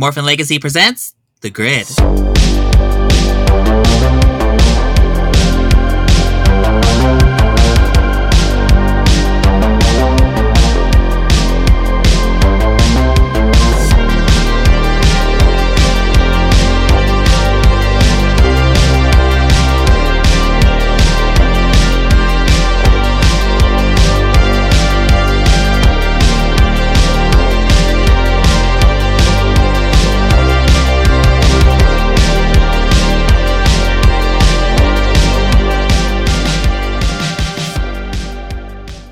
Morphin Legacy presents The Grid.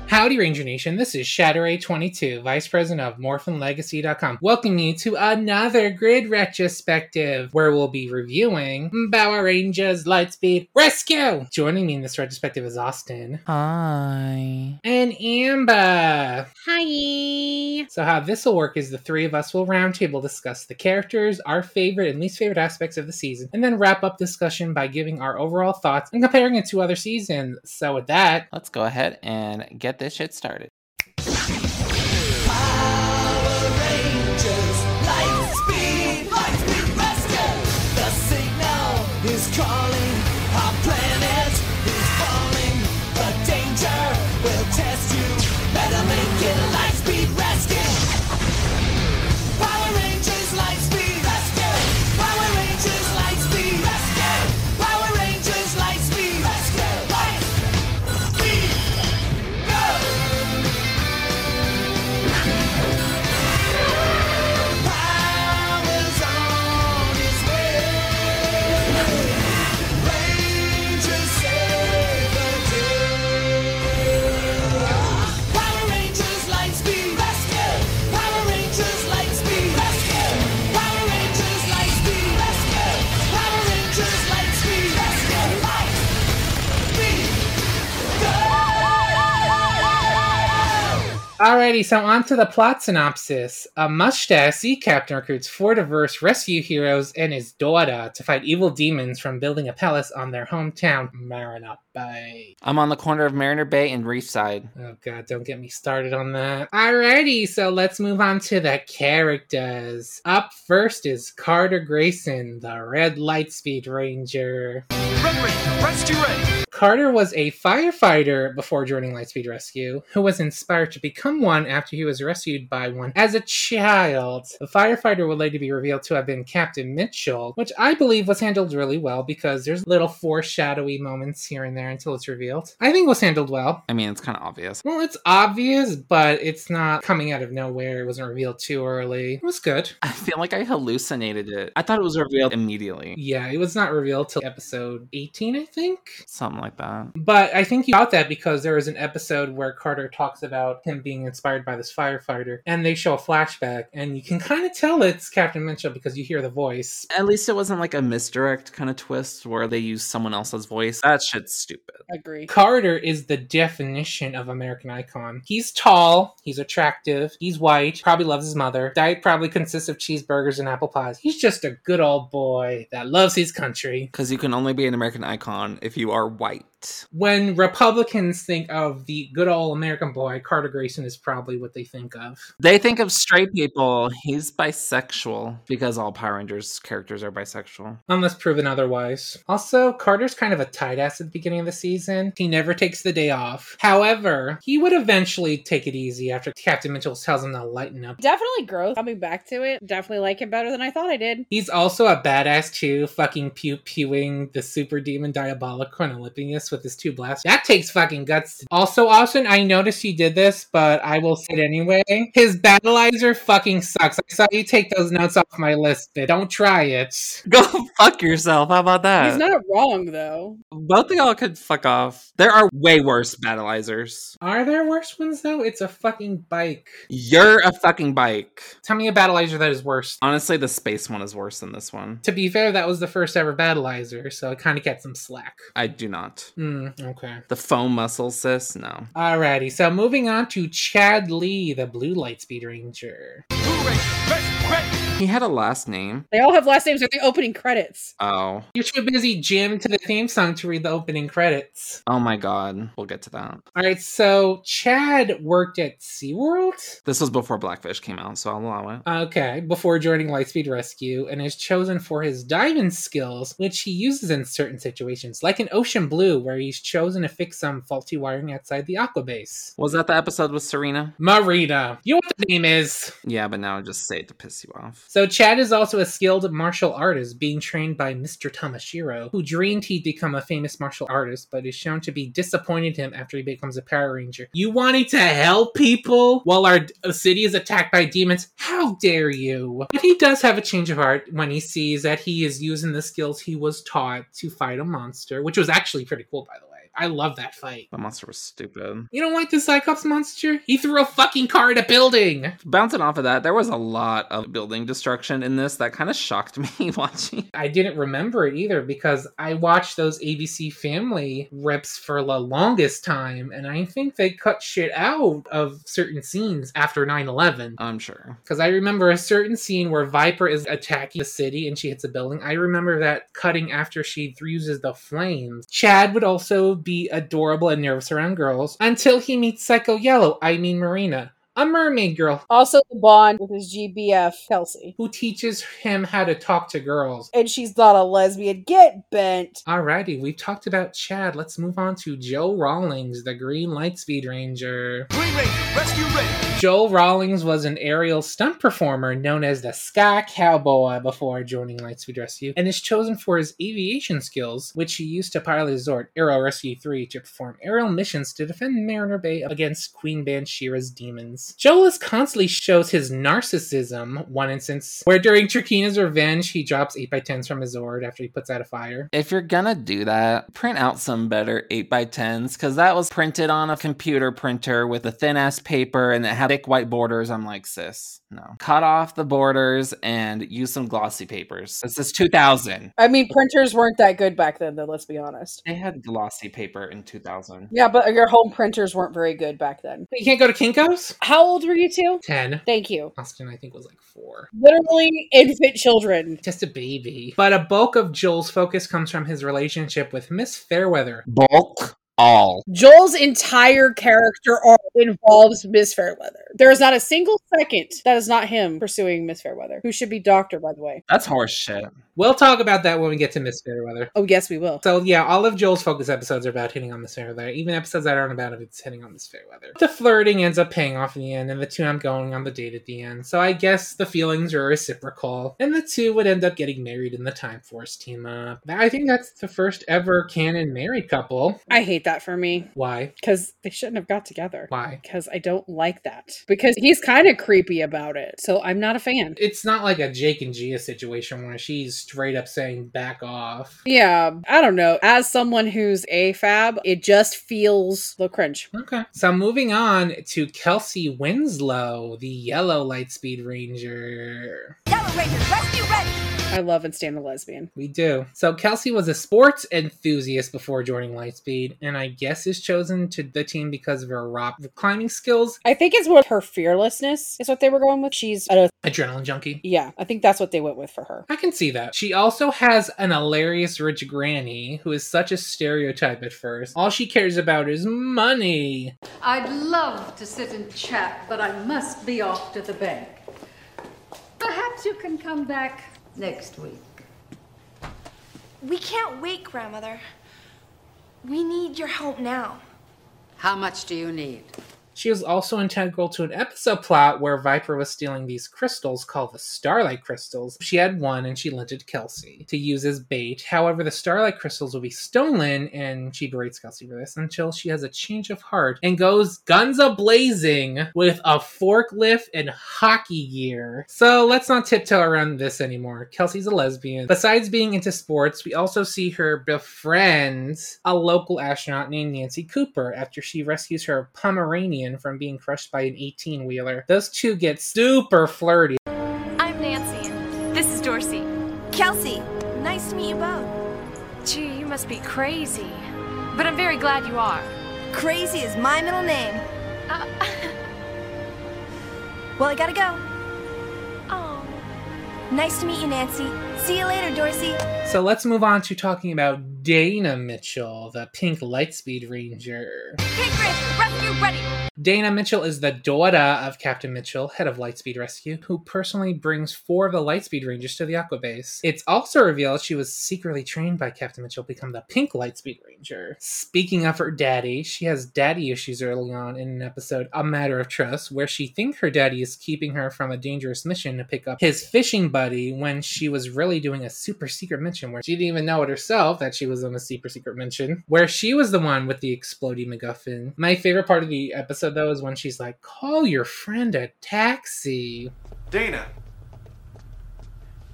Howdy Ranger Nation, this is Shatteray22, Vice President of MorphinLegacy.com, welcoming you to another Grid Retrospective, where we'll be reviewing Power Rangers Lightspeed Rescue! Joining me in this retrospective is Austin. Hi. And Amber. Hi. So how this will work is the three of us will roundtable discuss the characters, our favorite and least favorite aspects of the season, and then wrap up discussion by giving our overall thoughts and comparing it to other seasons. So with that, let's go ahead and get this shit started. Power Rangers, Lightspeed Rescue. The signal is calling, our planet is falling. The danger will test you. Better make it Lightspeed Rescue. Power Rangers, Lightspeed Rescue. Power Rangers, Lightspeed Rescue. Power Rangers, Lightspeed Rescue. Alrighty, so on to the plot synopsis. A mustache sea captain recruits four diverse rescue heroes and his daughter to fight evil demons from building a palace on their hometown, Marina Bay. I'm on the corner of Mariner Bay and Reefside. Oh god, don't get me started on that. Alrighty, so let's move on to the characters. Up first is Carter Grayson, the Red Lightspeed Ranger. Red Ranger, rescue ready! Carter was a firefighter before joining Lightspeed Rescue, who was inspired to become one after he was rescued by one as a child. The firefighter would later be revealed to have been Captain Mitchell, which I believe was handled really well because there's little foreshadowy moments here and there until it's revealed. I think it was handled well. I mean, it's kind of obvious. Well, it's obvious, but it's not coming out of nowhere. It wasn't revealed too early. It was good. I feel like I hallucinated it. I thought it was revealed immediately. Yeah, it was not revealed till episode 18, I think. Something like that. But I think about that because there was an episode where Carter talks about him being inspired by this firefighter, and they show a flashback, and you can kind of tell it's Captain Mitchell because you hear the voice. At least it wasn't like a misdirect kind of twist where they use someone else's voice. That shit's stupid. Agree. Carter is the definition of American icon. He's tall, he's attractive, he's white, probably loves his mother. Diet probably consists of cheeseburgers and apple pies. He's just a good old boy that loves his country. Because you can only be an American icon if you are white. When Republicans think of the good old American boy, Carter Grayson is probably what they think of. They think of straight people. He's bisexual because all Power Rangers characters are bisexual. Unless proven otherwise. Also, Carter's kind of a tight ass at the beginning of the season. He never takes the day off. However, he would eventually take it easy after Captain Mitchell tells him to lighten up. Definitely growth. Coming back to it. Definitely like him better than I thought I did. He's also a badass too, fucking pew-pewing the super demon Diabolico and Olympius with his two blasts. That takes fucking guts. Also, Austin, I noticed you did this, but I will say it anyway. His battleizer fucking sucks. I saw you take those notes off my list. Don't try it. Go fuck yourself. How about that? He's not wrong, though. Both of y'all could fuck off. There are way worse battleizers. Are there worse ones, though? It's a fucking bike. You're a fucking bike. Tell me a battleizer that is worse. Honestly, the space one is worse than this one. To be fair, that was the first ever battleizer, so it kind of gets some slack. I do not. Okay. The foam muscle, sis? No. Alrighty, so moving on to Chad Lee, the Blue Lightspeed Ranger. Blue Ranger, He had a last name. They all have last names in the opening credits. Oh. You're too busy jamming to the theme song to read the opening credits. Oh my god. We'll get to that. Alright, so Chad worked at SeaWorld? This was before Blackfish came out, so I'll allow it. Okay, before joining Lightspeed Rescue, and is chosen for his diving skills, which he uses in certain situations, like in Ocean Blue, where he's chosen to fix some faulty wiring outside the aqua base. Was that the episode with Serena? Marina. You know what the name is. Yeah, but now I just say it to piss you off. So Chad is also a skilled martial artist, being trained by Mr. Tamashiro, who dreamed he'd become a famous martial artist, but is shown to be disappointed him after he becomes a Power Ranger. You wanting to help people while our city is attacked by demons? How dare you? But he does have a change of heart when he sees that he is using the skills he was taught to fight a monster, which was actually pretty cool, by the way. I love that fight. The monster was stupid. You don't like the Cyclops monster? He threw a fucking car at a building! Bouncing off of that, there was a lot of building destruction in this that kind of shocked me watching. I didn't remember it either because I watched those ABC Family rips for the longest time, and I think they cut shit out of certain scenes after 9/11. I'm sure. Because I remember a certain scene where Vypra is attacking the city and she hits a building. I remember that cutting after she uses the flames. Chad would also be adorable and nervous around girls until he meets Psycho Yellow, I mean Marina. A mermaid girl. Also the bond with his GBF, Kelsey. Who teaches him how to talk to girls. And she's not a lesbian. Get bent. Alrighty, we've talked about Chad. Let's move on to Joe Rawlings, the Green Lightspeed Ranger. Green Ranger, Rescue Ranger. Joe Rawlings was an aerial stunt performer known as the Sky Cowboy before joining Lightspeed Rescue, and is chosen for his aviation skills, which he used to pilot his Zord, Aero Rescue 3, to perform aerial missions to defend Mariner Bay against Queen Bansheera's demons. Joel constantly shows his narcissism, one instance where during Trakeena's Revenge, he drops 8x10s from his Zord after he puts out a fire. If you're gonna do that, print out some better 8x10s, because that was printed on a computer printer with a thin-ass paper and it had thick white borders. I'm like, sis, no. Cut off the borders and use some glossy papers. This is 2000. I mean, printers weren't that good back then, though, let's be honest. They had glossy paper in 2000. Yeah, but your home printers weren't very good back then. You can't go to Kinko's? How old were you two? 10. Thank you. Austin, I think, was like 4. Literally infant children. Just a baby. But a bulk of Joel's focus comes from his relationship with Miss Fairweather. Bulk? All. Joel's entire character arc involves Miss Fairweather. There is not a single second that is not him pursuing Miss Fairweather, who should be doctor, by the way. That's horse shit. We'll talk about that when we get to Miss Fairweather. Oh, yes, we will. So, yeah, all of Joel's focus episodes are about hitting on Miss Fairweather. Even episodes that aren't about it, it's hitting on Miss Fairweather. The flirting ends up paying off in the end, and the two end up going on the date at the end. So I guess the feelings are reciprocal, and the two would end up getting married in the Time Force team-up. I think that's the first ever canon married couple. I hate that for me. Why? Because they shouldn't have got together. Why? Because I don't like that. Because he's kind of creepy about it, so I'm not a fan. It's not like a Jake and Gia situation where she's straight up saying back off. Yeah, I don't know. As someone who's AFAB, it just feels a little cringe. Okay. So moving on to Kelsey Winslow, the Yellow Lightspeed Ranger. Yellow Ranger, rescue ready! I love and stand a lesbian. We do. So Kelsey was a sports enthusiast before joining Lightspeed, and I guess is chosen to the team because of her rock climbing skills. I think it's what her fearlessness is what they were going with. She's an adrenaline junkie. Yeah, I think that's what they went with for her. I can see that. She also has an hilarious rich granny who is such a stereotype at first. All she cares about is money. I'd love to sit and chat, but I must be off to the bank. Perhaps you can come back next week. We can't wait, Grandmother. We need your help now. How much do you need? She was also integral to an episode plot where Vypra was stealing these crystals called the Starlight Crystals. She had one and she lent it to Kelsey to use as bait. However, the Starlight Crystals will be stolen and she berates Kelsey for this until she has a change of heart and goes guns a-blazing with a forklift and hockey gear. So let's not tiptoe around this anymore. Kelsey's a lesbian. Besides being into sports, we also see her befriend a local astronaut named Nancy Cooper after she rescues her Pomeranian from being crushed by an 18-wheeler. Those two get super flirty. I'm Nancy. This is Dorsey. Kelsey, nice to meet you both. Gee, you must be crazy. But I'm very glad you are. Crazy is my middle name. Well, I gotta go. Oh, Nice to meet you, Nancy. See you later, Dorsey. So let's move on to talking about Dana Mitchell, the Pink Lightspeed Ranger. Pink Ranger, rescue ready! Dana Mitchell is the daughter of Captain Mitchell, head of Lightspeed Rescue, who personally brings 4 of the Lightspeed Rangers to the Aqua Base. It's also revealed she was secretly trained by Captain Mitchell to become the Pink Lightspeed Ranger. Speaking of her daddy, she has daddy issues early on in an episode, A Matter of Trust, where she thinks her daddy is keeping her from a dangerous mission to pick up his fishing buddy when she was really doing a super secret mission where she didn't even know it herself that she was on a super secret mission, where she was the one with the exploding MacGuffin. My favorite part of the episode, though, is when she's like, call your friend a taxi. Dana,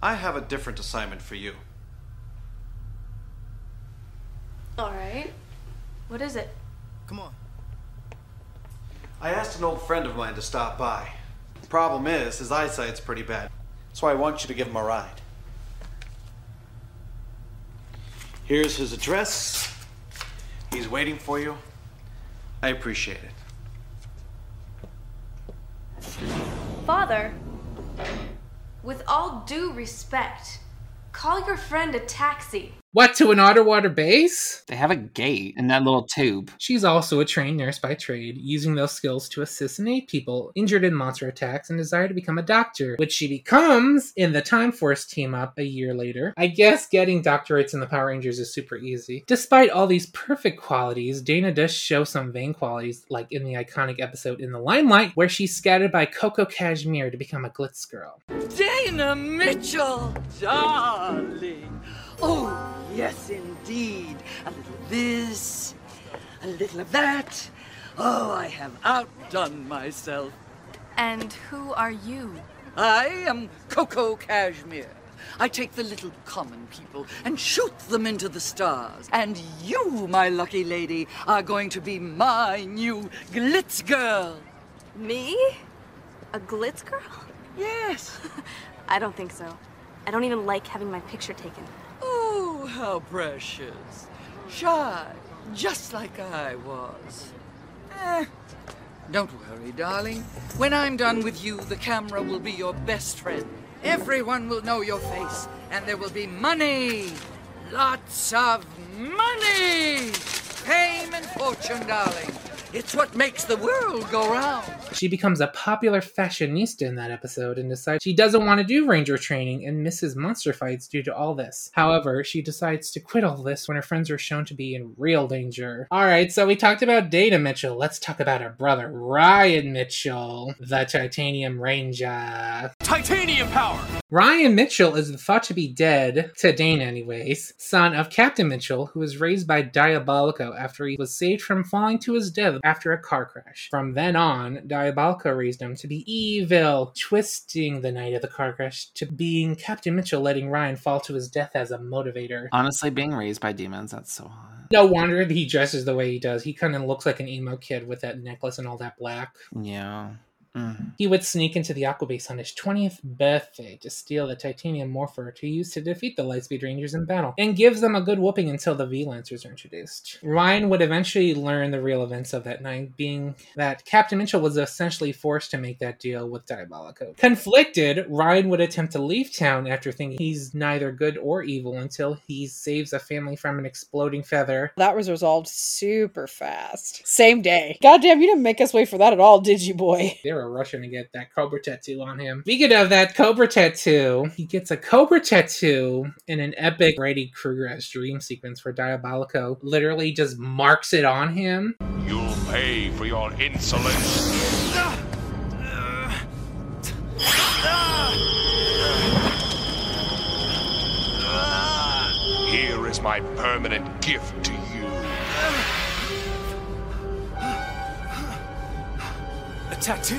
I have a different assignment for you. All right. What is it? Come on. I asked an old friend of mine to stop by. The problem is, his eyesight's pretty bad, so I want you to give him a ride. Here's his address. He's waiting for you. I appreciate it. Father, with all due respect, call your friend a taxi. What, to an underwater base? They have a gate in that little tube. She's also a trained nurse by trade, using those skills to assist and aid people injured in monster attacks and desire to become a doctor, which she becomes in the Time Force team-up a year later. I guess getting doctorates in the Power Rangers is super easy. Despite all these perfect qualities, Dana does show some vain qualities, like in the iconic episode In the Limelight, where she's scattered by Coco Cashmere to become a glitz girl. Dana Mitchell, darling. Oh, yes, indeed. A little of this, a little of that. Oh, I have outdone myself. And who are you? I am Coco Cashmere. I take the little common people and shoot them into the stars. And you, my lucky lady, are going to be my new glitz girl. Me? A glitz girl? Yes. I don't think so. I don't even like having my picture taken. Oh, how precious. Shy, just like I was. Don't worry, darling. When I'm done with you, the camera will be your best friend. Everyone will know your face, and there will be money. Lots of money. Fame and fortune, darling. It's what makes the world go round. She becomes a popular fashionista in that episode and decides she doesn't want to do ranger training and misses monster fights due to all this. However, she decides to quit all this when her friends are shown to be in real danger. Alright, so we talked about Dana Mitchell. Let's talk about her brother, Ryan Mitchell, the Titanium Ranger. Titanium power! Ryan Mitchell is thought to be dead, to Dana anyways, son of Captain Mitchell, who was raised by Diabolico after he was saved from falling to his death after a car crash. From then on, Diabolico raised him to be evil, twisting the night of the car crash to being Captain Mitchell letting Ryan fall to his death as a motivator. Honestly, being raised by demons, that's so hot. No wonder he dresses the way he does. He kind of looks like an emo kid with that necklace and all that black. Yeah. He would sneak into the Aqua Base on his 20th birthday to steal the Titanium Morpher to use to defeat the Lightspeed Rangers in battle, and gives them a good whooping until the V-Lancers are introduced. Ryan would eventually learn the real events of that night, being that Captain Mitchell was essentially forced to make that deal with Diabolico. Conflicted, Ryan would attempt to leave town after thinking he's neither good or evil until he saves a family from an exploding feather. That was resolved super fast. Same day. Goddamn, you didn't make us wait for that at all, did you, boy? They were rushing to get that cobra tattoo on him. Speaking of that cobra tattoo, he gets a cobra tattoo in an epic Brady Kruger's dream sequence where Diabolico literally just marks it on him. You'll pay for your insolence. Here is my permanent gift to you. Tattoo?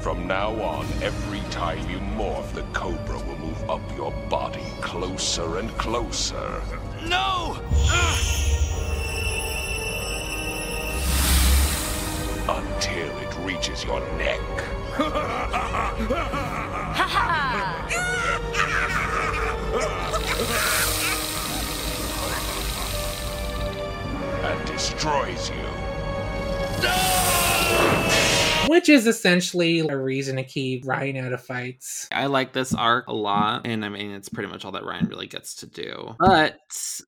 From now on, every time you morph, the cobra will move up your body closer and closer. No! Until it reaches your neck. And destroys you. which is essentially a reason to keep Ryan out of fights. I like this arc a lot, and I mean, it's pretty much all that Ryan really gets to do. But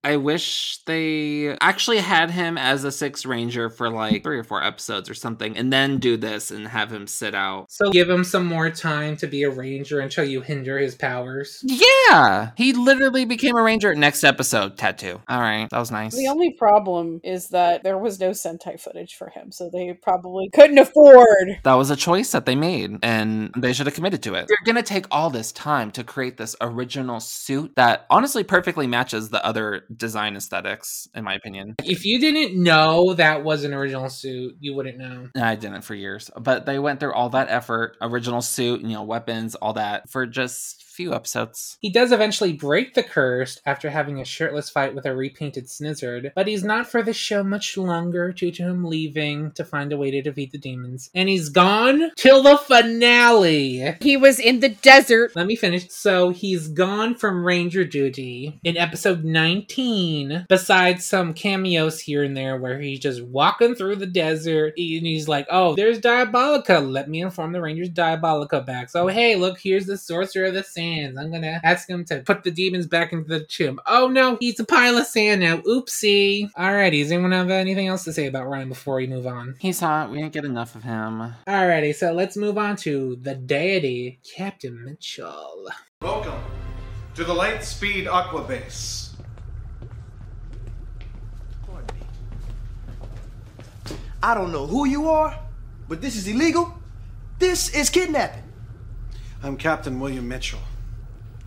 I wish they actually had him as a Sixth Ranger for like 3 or 4 episodes or something, and then do this and have him sit out. So give him some more time to be a Ranger until you hinder his powers. Yeah! He literally became a Ranger next episode, tattoo. Alright, that was nice. The only problem is that there was no Sentai footage for him, so they probably couldn't afford. That was a choice that they made, and they should have committed to it. You're gonna take all this time to create this original suit that honestly perfectly matches the other design aesthetics, in my opinion. If you didn't know that was an original suit, you wouldn't know. I didn't for years, but they went through all that effort, original suit, you know, weapons, all that, for just few episodes. He does eventually break the curse after having a shirtless fight with a repainted Snizzard, but he's not for the show much longer due to him leaving to find a way to defeat the demons. And he's gone till the finale. He was in the desert. Let me finish. So he's gone from Ranger duty in episode 19, besides some cameos here and there where he's just walking through the desert and he's like, oh, there's Diabolico. Let me inform the Rangers Diabolico back. So hey, look, here's the sorcerer of the sands. I'm gonna ask him to put the demons back into the tomb. Oh no, he's a pile of sand now. Oopsie. Alrighty, does anyone have anything else to say about Ryan before we move on? He's hot. We didn't get enough of him. Alrighty, so let's move on to the deity, Captain Mitchell. Welcome to the Lightspeed Aqua Base. I don't know who you are, but this is illegal. This is kidnapping. I'm Captain William Mitchell.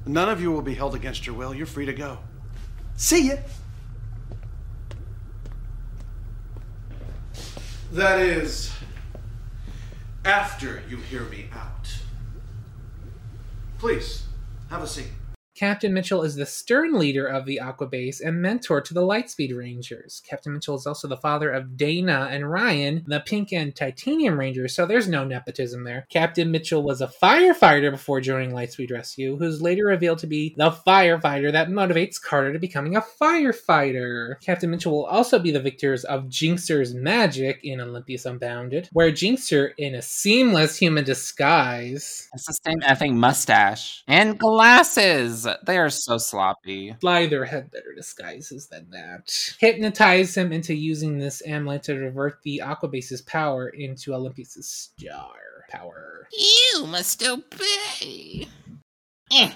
None of you will be held against your will. You're free to go. See ya. That is, after you hear me out. Please, have a seat. Captain Mitchell is the stern leader of the Aqua Base and mentor to the Lightspeed Rangers. Captain Mitchell is also the father of Dana and Ryan, the Pink and Titanium Rangers, so there's no nepotism there. Captain Mitchell was a firefighter before joining Lightspeed Rescue, who's later revealed to be the firefighter that motivates Carter to becoming a firefighter. Captain Mitchell will also be the victors of Jinxer's magic in Olympius Unbounded, where Jinxer, in a seamless human disguise... It's the same effing mustache. And glasses! They are so sloppy. Slyther had better disguises than that. Hypnotize him into using this amulet to revert the Aquabase's power into Olympius' star power. You must obey.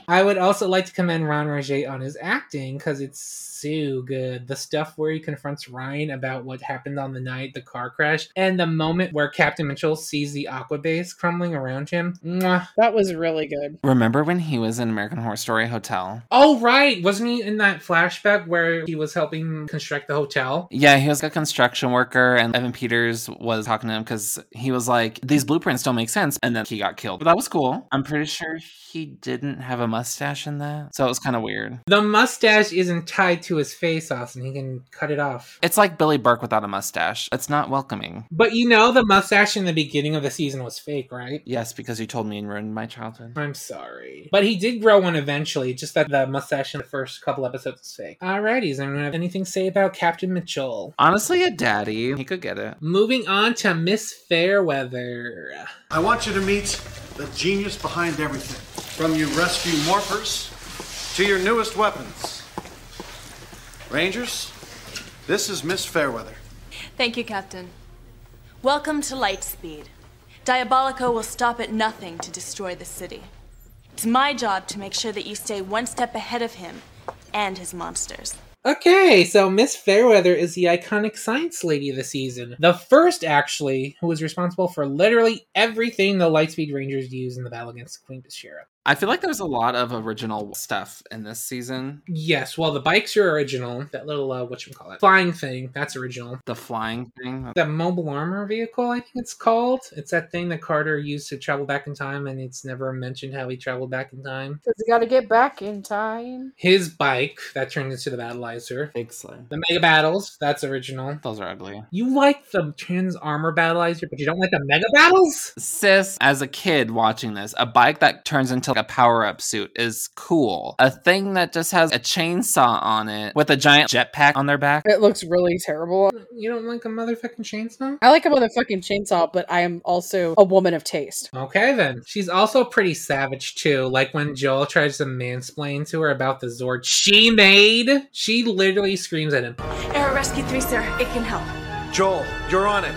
I would also like to commend Ron Roget on his acting, because it's so good. The stuff where he confronts Ryan about what happened on the night, the car crash, and the moment where Captain Mitchell sees the Aqua Base crumbling around him. Mwah. That was really good. Remember when he was in American Horror Story Hotel? Oh, right! Wasn't he in that flashback where he was helping construct the hotel? Yeah, he was a construction worker, and Evan Peters was talking to him because he was like, these blueprints don't make sense, and then he got killed. But that was cool. I'm pretty sure he didn't have a mustache in that, so it was kind of weird. The mustache isn't tied to his face, Austin. He can cut it off. It's like Billy Burke without a mustache. It's not welcoming. But you know the mustache in the beginning of the season was fake, right? Yes, because you told me and ruined my childhood. I'm sorry. But he did grow one eventually, just that the mustache in the first couple episodes was fake. Alrighty, so I don't have anything to say about Captain Mitchell. Honestly, a daddy. He could get it. Moving on to Miss Fairweather. I want you to meet the genius behind everything. From your rescue morphers to your newest weapons. Rangers, this is Miss Fairweather. Thank you, Captain. Welcome to Lightspeed. Diabolico will stop at nothing to destroy the city. It's my job to make sure that you stay one step ahead of him and his monsters. Okay, so Miss Fairweather is the iconic science lady of the season. The first, actually, who was responsible for literally everything the Lightspeed Rangers use in the battle against Queen Bansheera. I feel like there's a lot of original stuff in this season. Yes, well, the bikes are original. That little, whatchamacallit, flying thing, that's original. The flying thing? The mobile armor vehicle, I think it's called. It's that thing that Carter used to travel back in time, and it's never mentioned how he traveled back in time. Because he got to get back in time. His bike, that turned into the battle Battleizer. Big Slay. The Mega Battles, that's original. Those are ugly. You like the Trans Armor Battleizer, but you don't like the Mega Battles? Sis, as a kid watching this, a bike that turns into like a power-up suit is cool. A thing that just has a chainsaw on it with a giant jetpack on their back. It looks really terrible. You don't like a motherfucking chainsaw? I like a motherfucking chainsaw, but I am also a woman of taste. Okay, then. She's also pretty savage, too. Like when Joel tries to mansplain to her about the Zord she made, she literally screams at him. Air Rescue 3, sir. It can help. Joel, you're on it.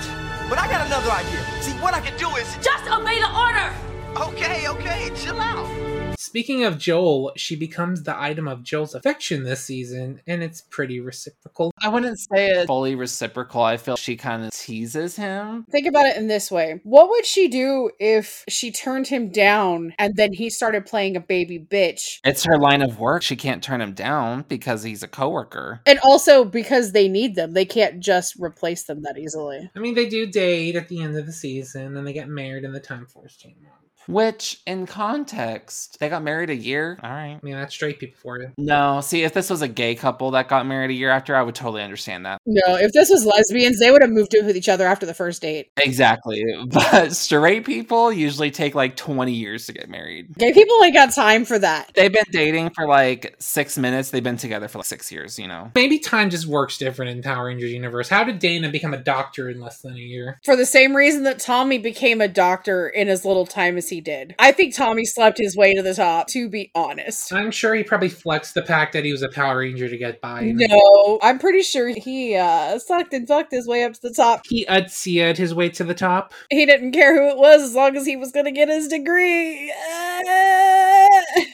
But I got another idea. See, what I can do is... Just obey the order! Okay, chill out. Speaking of Joel, she becomes the item of Joel's affection this season, and it's pretty reciprocal. I wouldn't say it's fully reciprocal. I feel she kind of teases him. Think about it in this way. What would she do if she turned him down and then he started playing a baby bitch? It's her line of work. She can't turn him down because he's a coworker. And also because they need them. They can't just replace them that easily. I mean, they do date at the end of the season, and they get married in the Time Force Chamber. Which, in context, they got married a year. All right. I mean, that's straight people for you. No, see, if this was a gay couple that got married a year after, I would totally understand that. No, if this was lesbians, they would have moved in with each other after the first date. Exactly. But straight people usually take like 20 years to get married. Gay people ain't got time for that. They've been dating for like 6 minutes. They've been together for like 6 years, you know. Maybe time just works different in Power Rangers universe. How did Dana become a doctor in less than a year? For the same reason that Tommy became a doctor in as little time as he did. I think Tommy slept his way to the top, to be honest. I'm sure he probably flexed the fact that he was a Power Ranger to get by. No, I'm pretty sure he sucked and fucked his way up to the top. He Utsia'd his way to the top. He didn't care who it was as long as he was going to get his degree.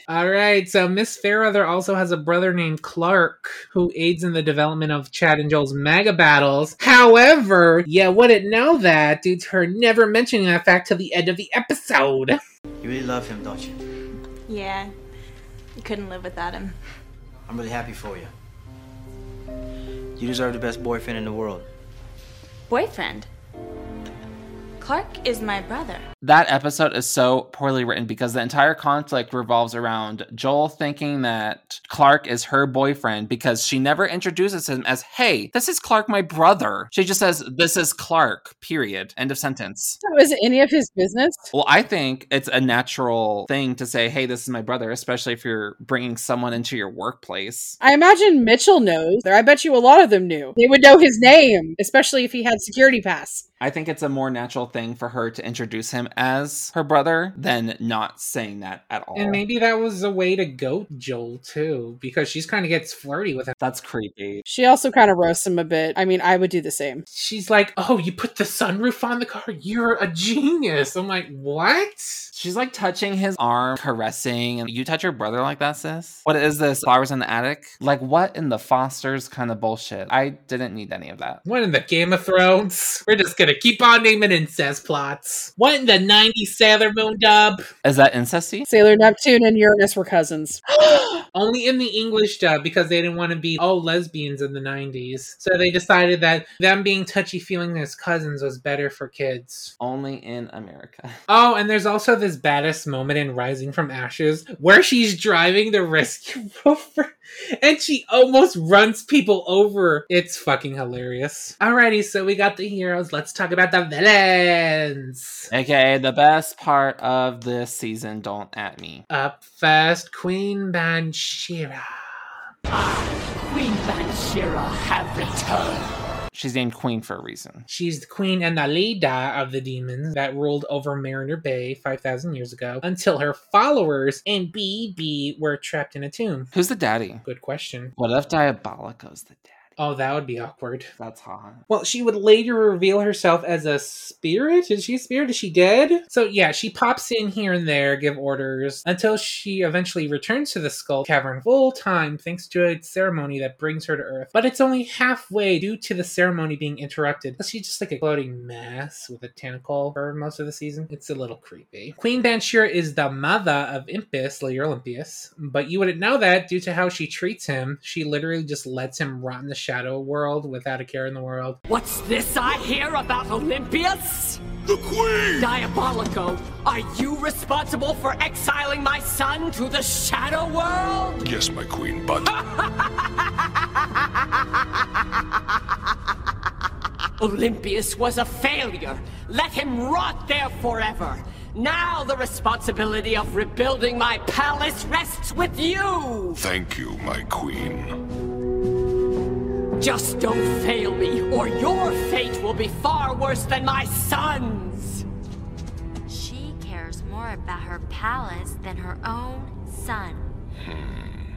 Alright, so Miss Fairweather also has a brother named Clark who aids in the development of Chad and Joel's mega battles. However, you wouldn't know that due to her never mentioning that fact till the end of the episode. You really love him, don't you? Yeah. You couldn't live without him. I'm really happy for you. You deserve the best boyfriend in the world. Boyfriend? Clark is my brother. That episode is so poorly written because the entire conflict revolves around Joel thinking that Clark is her boyfriend because she never introduces him as, hey, this is Clark, my brother. She just says, this is Clark, period. End of sentence. So is it any of his business? Well, I think it's a natural thing to say, hey, this is my brother, especially if you're bringing someone into your workplace. I imagine Mitchell knows. I bet you a lot of them knew. They would know his name, especially if he had security pass. I think it's a more natural thing for her to introduce him as her brother than not saying that at all. And maybe that was a way to goat Joel too, because she's kind of gets flirty with him. That's creepy. She also kind of roasts him a bit. I mean, I would do the same. She's like, oh, you put the sunroof on the car? You're a genius. I'm like, what? She's like touching his arm, caressing. And you touch your brother like that, sis? What is this? Flowers in the attic? Like what in the Fosters kind of bullshit? I didn't need any of that. What in the Game of Thrones? We're just gonna keep on naming incest plots. What in the 90s Sailor Moon dub? Is that incesty? Sailor Neptune and Uranus were cousins. Only in the English dub because they didn't want to be all lesbians in the 90s. So they decided that them being touchy-feeling as cousins was better for kids. Only in America. Oh, and there's also this baddest moment in Rising from Ashes where she's driving the rescue rover and she almost runs people over. It's fucking hilarious. Alrighty, so we got the heroes. Let's talk about the villains. Okay, the best part of this season, don't at me. Up first, Queen Bansheera. I, Queen Bansheera, have returned. She's named Queen for a reason. She's the queen and the leader of the demons that ruled over Mariner Bay 5,000 years ago until her followers and BB were trapped in a tomb. Who's the daddy? Good question. What if Diabolico's the daddy? Oh, that would be awkward. That's hot. Well, she would later reveal herself as a spirit. Is she a spirit? Is she dead? So yeah, she pops in here and there, give orders, until she eventually returns to the Skull Cavern full time thanks to a ceremony that brings her to Earth. But it's only halfway due to the ceremony being interrupted. She's just like a floating mass with a tentacle for most of the season. It's a little creepy. Queen Bansheera is the mother of Olympius, but you wouldn't know that due to how she treats him. She literally just lets him rot in the shadow world without a care in the world. What's this I hear about Olympius? the Queen! Diabolico, are you responsible for exiling my son to the Shadow World? Yes, my Queen, but... Olympius was a failure. Let him rot there forever. Now the responsibility of rebuilding my palace rests with you! Thank you, my Queen. Just don't fail me, or your fate will be far worse than my son's! She cares more about her palace than her own son.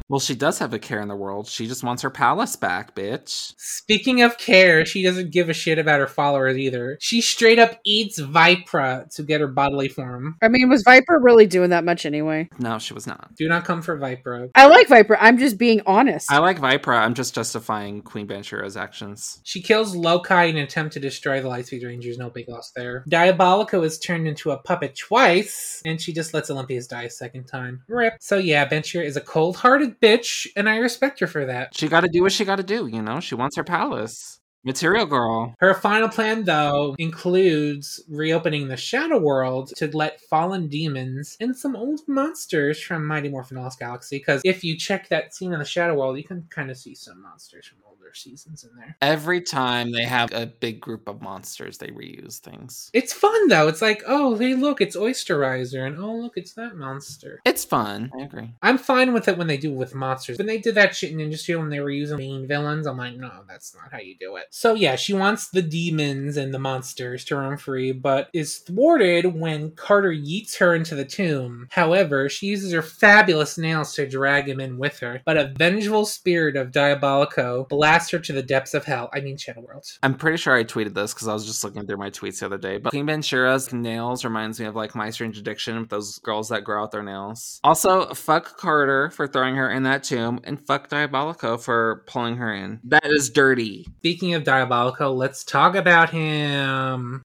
Well, she does have a care in the world. She just wants her palace back, bitch. Speaking of care, she doesn't give a shit about her followers either. She straight up eats Vypra to get her bodily form. I mean, was Vypra really doing that much anyway? No, she was not. Do not come for Vypra. I like Vypra. I'm just being honest. I like Vypra. I'm just justifying Queen Bansheera's actions. She kills Loki in an attempt to destroy the Lightspeed Rangers. No big loss there. Diabolico is turned into a puppet twice, and she just lets Olympius die a second time. Rip. So yeah, Bansheera is a cold-hearted bitch, and I respect her for that. She gotta do what she gotta do, you know? She wants her palace. Material girl. Her final plan, though, includes reopening the Shadow World to let fallen demons and some old monsters from Mighty Morphin Lost Galaxy, because if you check that scene in the Shadow World, you can kind of see some monsters from older seasons in there. Every time they have a big group of monsters, they reuse things. It's fun, though. It's like, oh, hey, look, it's Oysterizer, and oh, look, it's that monster. It's fun. I agree. I'm fine with it when they do it with monsters. When they did that shit in Industry, when they were using main villains, I'm like, no, that's not how you do it. So yeah, she wants the demons and the monsters to roam free, but is thwarted when Carter yeets her into the tomb. However, she uses her fabulous nails to drag him in with her, but a vengeful spirit of Diabolico blasts her to the depths of hell. I mean, Shadow World. I'm pretty sure I tweeted this because I was just looking through my tweets the other day, but Queen Bansheera's nails reminds me of like My Strange Addiction with those girls that grow out their nails. Also, fuck Carter for throwing her in that tomb, and fuck Diabolico for pulling her in. That is dirty. Speaking of Diabolico, let's talk about him.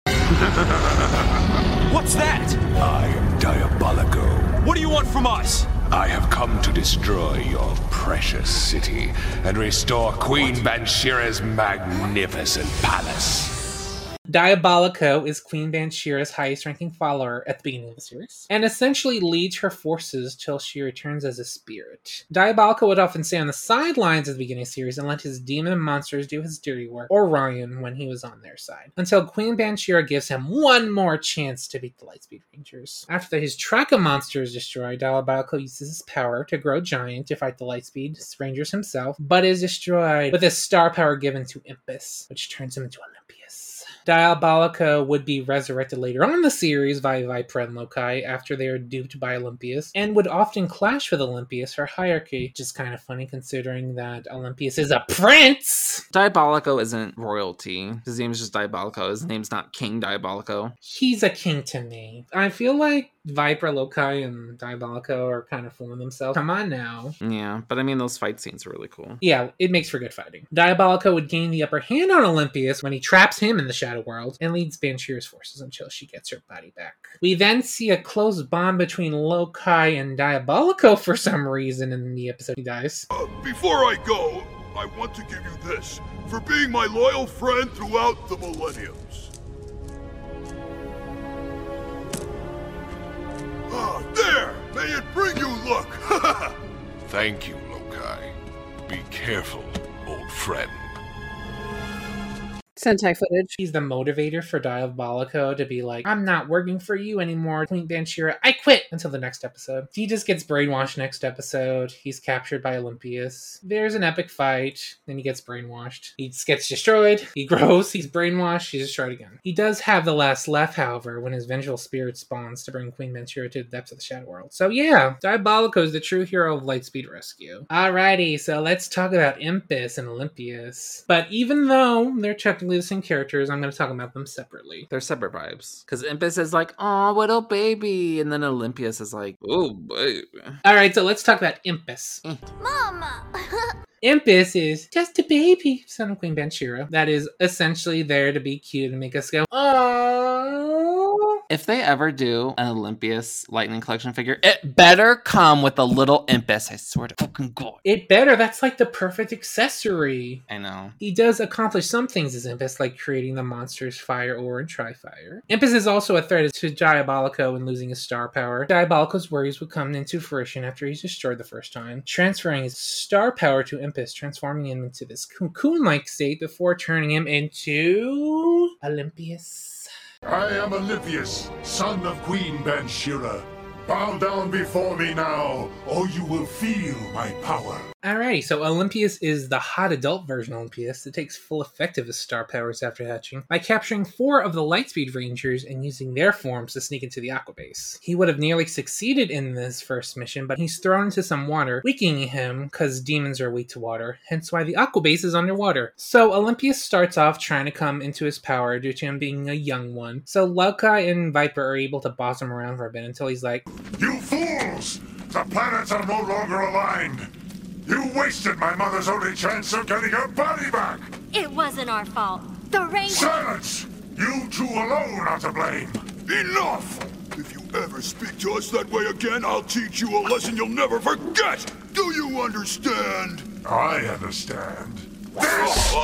What's that? I am Diabolico. What do you want from us? I have come to destroy your precious city and restore Queen Bansheera's magnificent palace. Diabolico is Queen Bansheera's highest-ranking follower at the beginning of the series, and essentially leads her forces till she returns as a spirit. Diabolico would often stay on the sidelines at the beginning of the series and let his demon monsters do his dirty work, or Ryan when he was on their side, until Queen Bansheera gives him one more chance to beat the Lightspeed Rangers. After his track of monsters destroyed, Diabolico uses his power to grow giant to fight the Lightspeed Rangers himself, but is destroyed with his star power given to Impus, which turns him into Olympius. Diabolico would be resurrected later on in the series by Vypra and Loki after they are duped by Olympius, and would often clash with Olympius, her hierarchy, which is kind of funny considering that Olympius is a prince! Diabolico isn't royalty. His name is just Diabolico. His name's not King Diabolico. He's a king to me. I feel like Vypra, Loki, and Diabolico are kind of fooling themselves. Come on now. Yeah, but I mean, those fight scenes are really cool. Yeah, it makes for good fighting. Diabolico would gain the upper hand on Olympius when he traps him in the Shadow World and leads Bansheera's forces until she gets her body back. We then see a close bond between Loki and Diabolico for some reason in the episode. He dies. Before I go, I want to give you this for being my loyal friend throughout the millenniums. Ah, there! May it bring you luck! Thank you, Loki. Be careful, old friend. Sentai footage. He's the motivator for Diabolico to be like, I'm not working for you anymore, Queen Bansheera. I quit! Until the next episode. He just gets brainwashed next episode. He's captured by Olympius. There's an epic fight. Then he gets brainwashed. He just gets destroyed. He grows. He's brainwashed. He's destroyed again. He does have the last laugh, however, when his vengeful spirit spawns to bring Queen Bansheera to the depths of the Shadow World. So yeah, Diabolico is the true hero of Lightspeed Rescue. Alrighty, so let's talk about Impus and Olympius. But even though they're technically the same characters, I'm going to talk about them separately. They're separate vibes. Because Impus is like, aw, little baby. And then Olympius is like, oh, baby. Alright, so let's talk about Impus. Mama! Impus is just a baby, son of Queen Bansheera, that is essentially there to be cute and make us go, aww. If they ever do an Olympius Lightning Collection figure, it better come with a little Impus. I swear to fucking God. It better. That's like the perfect accessory. I know. He does accomplish some things as Impus, like creating the monster's fire or in Tri-Fire. Impus is also a threat to Diabolico and losing his star power. Diabolico's worries would come into fruition after he's destroyed the first time, transferring his star power to Impus, transforming him into this cocoon-like state before turning him into Olympius. I am Olympius, son of Queen Bansheera. Bow down before me now, or you will feel my power. Alrighty, so Olympius is the hot adult version of Olympius that takes full effect of his star powers after hatching by capturing 4 of the Lightspeed Rangers and using their forms to sneak into the Aqua Base. He would have nearly succeeded in this first mission, but he's thrown into some water, weakening him because demons are weak to water, hence why the Aqua Base is underwater. So Olympius starts off trying to come into his power due to him being a young one. So Loki and Vypra are able to boss him around for a bit until he's like, "You fools! The planets are no longer aligned! You wasted my mother's only chance of getting her body back! It wasn't our fault. The rain..." Silence! You two alone are to blame! Enough! If you ever speak to us that way again, I'll teach you a lesson you'll never forget! Do you understand? I understand. This!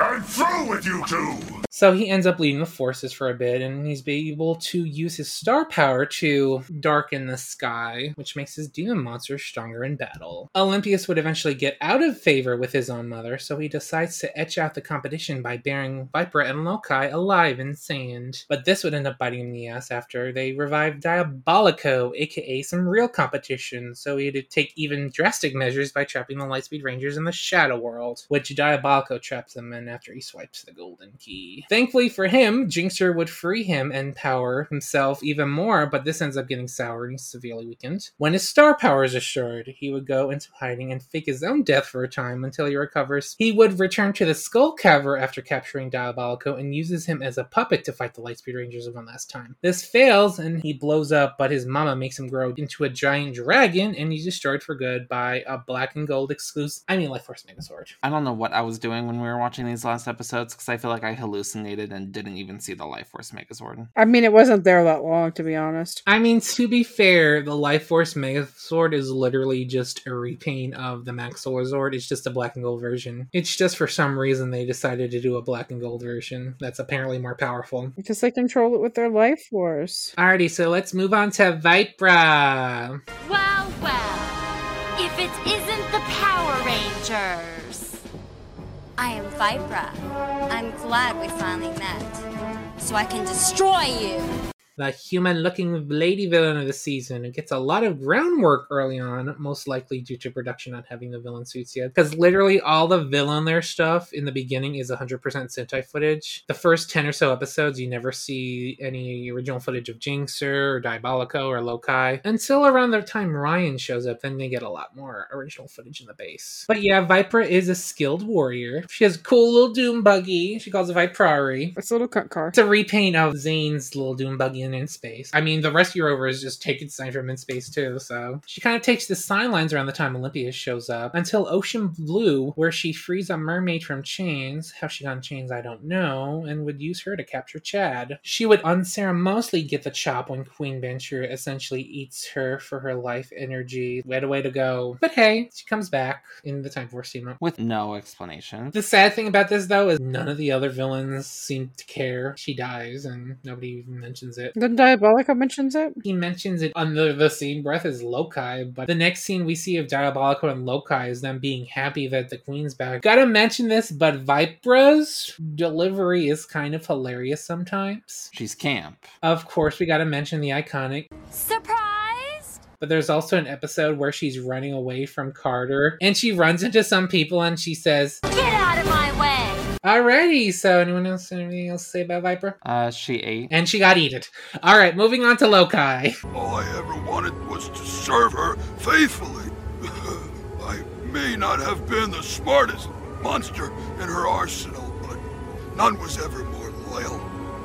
I'm through with you two! So he ends up leading the forces for a bit, and he's able to use his star power to darken the sky, which makes his demon monster stronger in battle. Olympius would eventually get out of favor with his own mother, so he decides to etch out the competition by burying Vypra and Loki alive in sand. But this would end up biting him in the ass after they revived Diabolico, aka some real competition, so he had to take even drastic measures by trapping the Lightspeed Rangers in the Shadow World, which Diabolico traps them in after he swipes the golden key. Thankfully for him, Jinxer would free him and power himself even more, but this ends up getting soured and severely weakened. When his star power is assured, he would go into hiding and fake his own death for a time until he recovers. He would return to the Skull Cavern after capturing Diabolico and uses him as a puppet to fight the Lightspeed Rangers one last time. This fails and he blows up, but his mama makes him grow into a giant dragon and he's destroyed for good by a black and gold exclusive, Life Force Megasword. I don't know what I was doing when we were watching these last episodes because I feel like I hallucinated and didn't even see the Life Force Megazord. I mean, it wasn't there that long, to be honest. I mean, to be fair, the Life Force Megazord is literally just a repaint of the Maxilla Zord. It's just a black and gold version. It's just for some reason they decided to do a black and gold version that's apparently more powerful. Because they control it with their Life Force. Alrighty, so let's move on to Vypra. Wow, well, if it isn't the Power Rangers. I am Vypra. I'm glad we finally met, so I can destroy you. The human-looking lady villain of the season who gets a lot of groundwork early on, most likely due to production not having the villain suits yet. Because literally all the villain lair stuff in the beginning is 100% Sentai footage. The first 10 or so episodes, you never see any original footage of Jinxer or Diabolico or Loki. Until around the time Ryan shows up, then they get a lot more original footage in the base. But yeah, Vypra is a skilled warrior. She has a cool little Doom Buggy. She calls it Vyprari. It's a little cunt car. It's a repaint of Zane's little Doom Buggy in space. I mean, the Rescue Rover is just taking sign from in space too, so she kind of takes the sign lines around the time Olympius shows up until Ocean Blue, where she frees a mermaid from chains. How she got in chains, I don't know, and would use her to capture Chad. She would unceremoniously get the chop when Queen Bansheera essentially eats her for her life energy. We had a way to go. But hey, she comes back in the Time Force team up with no explanation. The sad thing about this though is none of the other villains seem to care. She dies and nobody even mentions it. Then Diabolico mentions it? He mentions it under the same breath as Loki, but the next scene we see of Diabolico and Loki is them being happy that the Queen's back. Gotta mention this, but Vypra's delivery is kind of hilarious sometimes. She's camp. Of course, we gotta mention the iconic... Surprise! But there's also an episode where she's running away from Carter, and she runs into some people and she says... Get out of my way! Alrighty, so anyone else anything else to say about Vypra? She ate. And she got eaten. Alright, moving on to Loki. All I ever wanted was to serve her faithfully. I may not have been the smartest monster in her arsenal, but none was ever more loyal,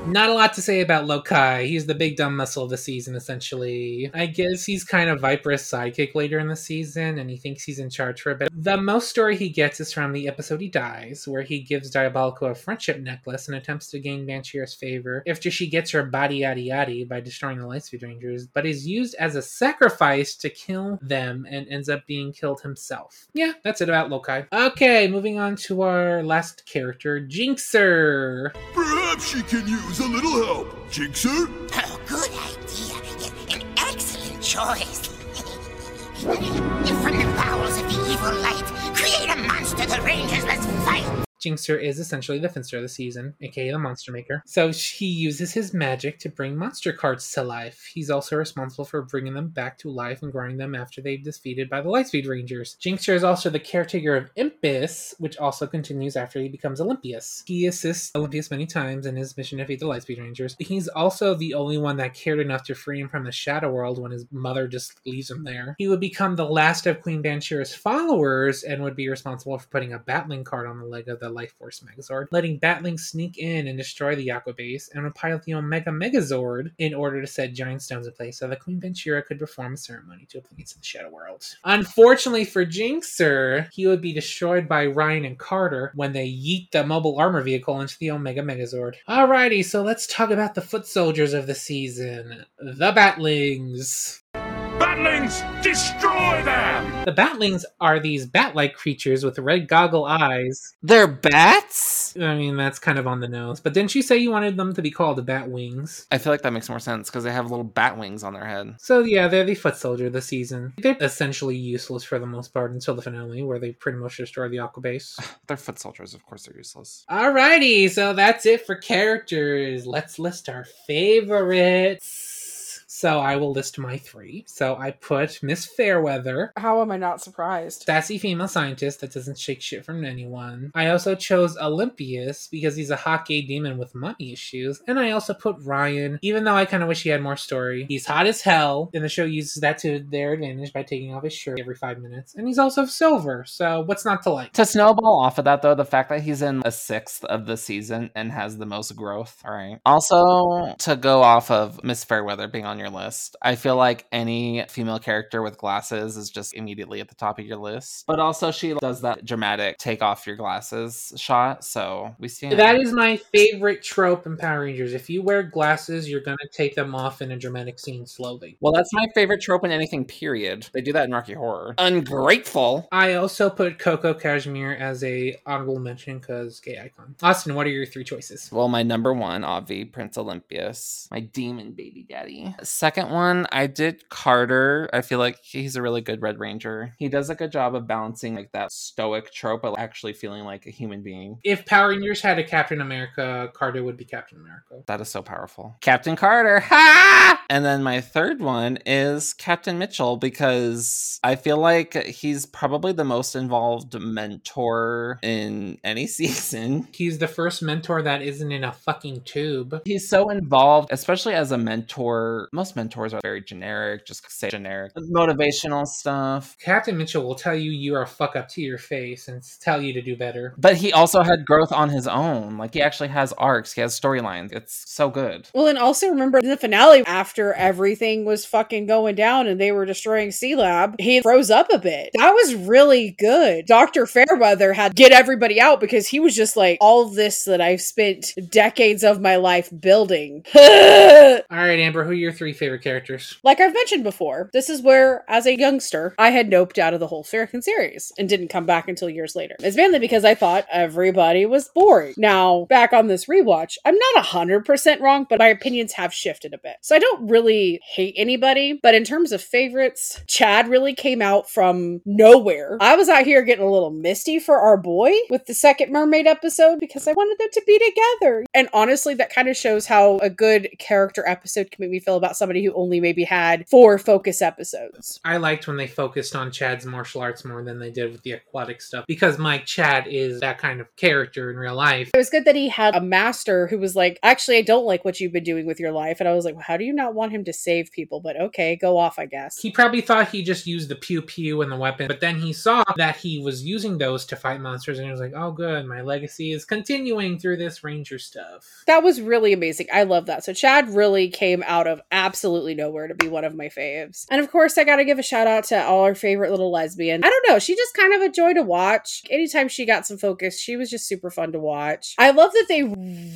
Not a lot to say about Loki. He's the big dumb muscle of the season, essentially. I guess he's kind of Vypra's sidekick later in the season, and he thinks he's in charge for a bit. The most story he gets is from the episode He Dies, where he gives Diabolico a friendship necklace and attempts to gain Bansheera's favor after she gets her body yaddy yaddy by destroying the Lightspeed Rangers, but is used as a sacrifice to kill them and ends up being killed himself. Yeah, that's it about Loki. Okay, moving on to our last character, Jinxer. Perhaps she can use a little help. Jinxer? Oh, good idea. An excellent choice. From the bowels of the evil light, create a monster the Rangers must fight. Jinxer is essentially the Finster of the season, aka the Monster Maker. So he uses his magic to bring monster cards to life. He's also responsible for bringing them back to life and growing them after they've defeated by the Lightspeed Rangers. Jinxer is also the caretaker of Olympus, which also continues after he becomes Olympius. He assists Olympius many times in his mission to defeat the Lightspeed Rangers. He's also the only one that cared enough to free him from the Shadow World when his mother just leaves him there. He would become the last of Queen Bansheera's followers and would be responsible for putting a Batling card on the leg of the Life Force Megazord, letting Batlings sneak in and destroy the Aqua Base, and would pilot the Omega Megazord in order to set giant stones in place so that Queen Bansheera could perform a ceremony to appease the Shadow World. Unfortunately for Jinxer, he would be destroyed by Ryan and Carter when they yeet the mobile armor vehicle into the Omega Megazord. Alrighty, so let's talk about the foot soldiers of the season, the Batlings. Batlings, destroy them! The Batlings are these bat-like creatures with red goggle eyes. They're bats? I mean, that's kind of on the nose. But didn't you say you wanted them to be called the bat wings? I feel like that makes more sense, because they have little bat wings on their head. So yeah, they're the foot soldier this season. They're essentially useless for the most part until the finale, where they pretty much destroy the Aqua Base. They're foot soldiers, of course they're useless. Alrighty, so that's it for characters. Let's list our favorites. So I will list my three. So I put Miss Fairweather. How am I not surprised? Sassy female scientist that doesn't shake shit from anyone. I also chose Olympius because he's a hot gay demon with money issues. And I also put Ryan, even though I kind of wish he had more story. He's hot as hell, and the show uses that to their advantage by taking off his shirt every 5 minutes. And he's also silver, so what's not to like? To snowball off of that, though, the fact that he's in a sixth of the season and has the most growth, all right? Also, to go off of Miss Fairweather being on your list. I feel like any female character with glasses is just immediately at the top of your list. But also she does that dramatic take off your glasses shot, so we see that is my favorite trope in Power Rangers. If you wear glasses, you're gonna take them off in a dramatic scene slowly. Well, that's my favorite trope in anything, period. They do that in Rocky Horror. Ungrateful! I also put Coco Cashmere as a honorable mention because gay icon. Austin, what are your three choices? Well, my number one, obvi, Prince Olympius. My demon baby daddy. Second one, I did Carter. I feel like he's a really good Red Ranger. He does a good job of balancing like that stoic trope of actually feeling like a human being. If Power Rangers had a Captain America, Carter would be Captain America. That is so powerful. Captain Carter. Ha! And then my third one is Captain Mitchell, because I feel like he's probably the most involved mentor in any season. He's the first mentor that isn't in a fucking tube. He's so involved, especially as a mentor. Most mentors are very generic, just say generic motivational stuff. Captain Mitchell will tell you you're a fuck up to your face and tell you to do better. But he also had growth on his own. Like, he actually has arcs. He has storylines. It's so good. Well, and also remember the finale after everything was fucking going down and they were destroying C-Lab. He froze up a bit. That was really good. Dr. Fairweather had to get everybody out because he was just like, all this that I've spent decades of my life building. Alright, Amber, who are your three favorite characters? Like I've mentioned before, this is where, as a youngster, I had noped out of the whole freaking series and didn't come back until years later. It's mainly because I thought everybody was boring. Now, back on this rewatch, I'm not 100% wrong, but my opinions have shifted a bit. So I don't really hate anybody, but in terms of favorites, Chad really came out from nowhere. I was out here getting a little misty for our boy with the Second Mermaid episode because I wanted them to be together. And honestly, that kind of shows how a good character episode can make me feel about somebody who only maybe had 4 focus episodes. I liked when they focused on Chad's martial arts more than they did with the aquatic stuff, because Mike Chad is that kind of character in real life. It was good that he had a master who was like, actually, I don't like what you've been doing with your life. And I was like, well, how do you not want him to save people? But okay, go off, I guess. He probably thought he just used the pew pew and the weapon, but then he saw that he was using those to fight monsters and he was like, oh good, my legacy is continuing through this ranger stuff. That was really amazing. I love that. So Chad really came out of absolutely nowhere to be one of my faves. And of course, I gotta give a shout out to all our favorite little lesbian. I don't know, she just kind of a joy to watch. Anytime she got some focus, she was just super fun to watch. I love that they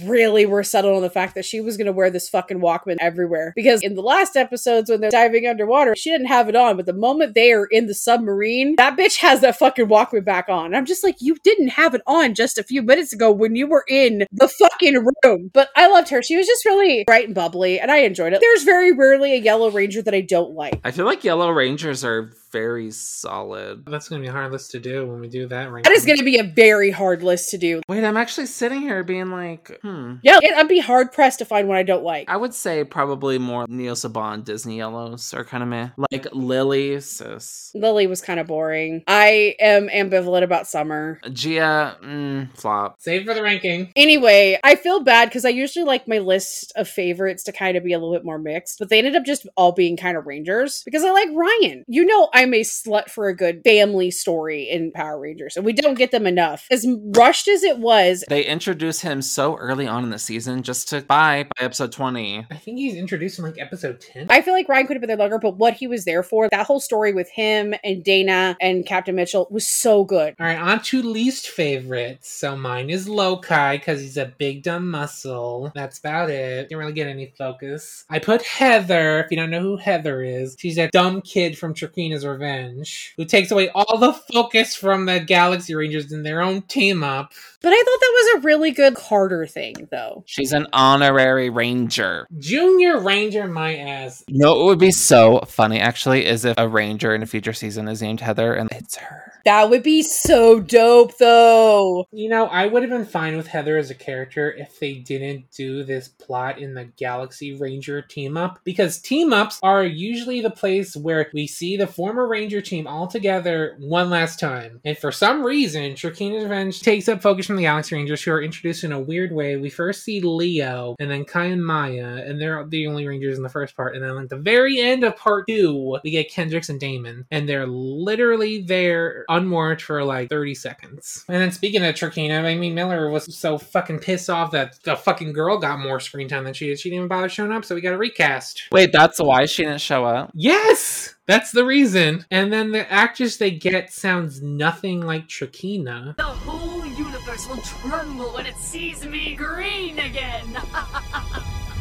really were settled on the fact that she was gonna wear this fucking Walkman everywhere, because in the last episodes when they're diving underwater, she didn't have it on, but the moment they are in the submarine, that bitch has that fucking Walkman back on. I'm just like, you didn't have it on just a few minutes ago when you were in the fucking room. But I loved her. She was just really bright and bubbly and I enjoyed it. There's very rarely a Yellow Ranger that I don't like. I feel like Yellow Rangers are very solid. That's going to be a hard list to do when we do that ranking. That is going to be a very hard list to do. Wait, I'm actually sitting here being like, Yeah, I'd be hard pressed to find one I don't like. I would say probably more Neo Saban Disney Yellows are kind of meh. Like Lily, sis. Lily was kind of boring. I am ambivalent about Summer. Gia, flop. Save for the ranking. Anyway, I feel bad because I usually like my list of favorites to kind of be a little bit more mixed, but they ended up just all being kind of Rangers because I like Ryan. You know, I'm a slut for a good family story in Power Rangers, and we don't get them enough. As rushed as it was, they introduce him so early on in the season just to by episode 20. I think he's introduced in like episode 10. I feel like Ryan could have been there longer, but what he was there for, that whole story with him and Dana and Captain Mitchell was so good. All right, on to least favorites. So mine is Loki because he's a big dumb muscle. That's about it. Didn't really get any focus. I put Heather. If you don't know who Heather is, she's that dumb kid from Trakeena's Revenge who takes away all the focus from the Galaxy Rangers in their own team up. But I thought that was a really good Carter thing, though. She's an honorary ranger. Junior ranger, my ass. You know what would be so funny, actually, is if a ranger in a future season is named Heather and it's her. That would be so dope, though. You know, I would have been fine with Heather as a character if they didn't do this plot in the Galaxy Ranger team-up, because team-ups are usually the place where we see the former Ranger team all together one last time. And for some reason, Trakeena's Revenge takes up focus from the Galaxy Rangers, who are introduced in a weird way. We first see Leo, and then Kai and Maya, and they're the only Rangers in the first part. And then at the very end of part 2, we get Kendricks and Damon, and they're literally there unwarranted for like 30 seconds. And then speaking of Trakeena, I mean, Miller was so fucking pissed off that the fucking girl got more screen time than she did. She didn't even bother showing up, so we got a recast. Wait, that's why she didn't show up? Yes! That's the reason. And then the actress they get sounds nothing like Trakeena. The whole universe will tremble when it sees me green again.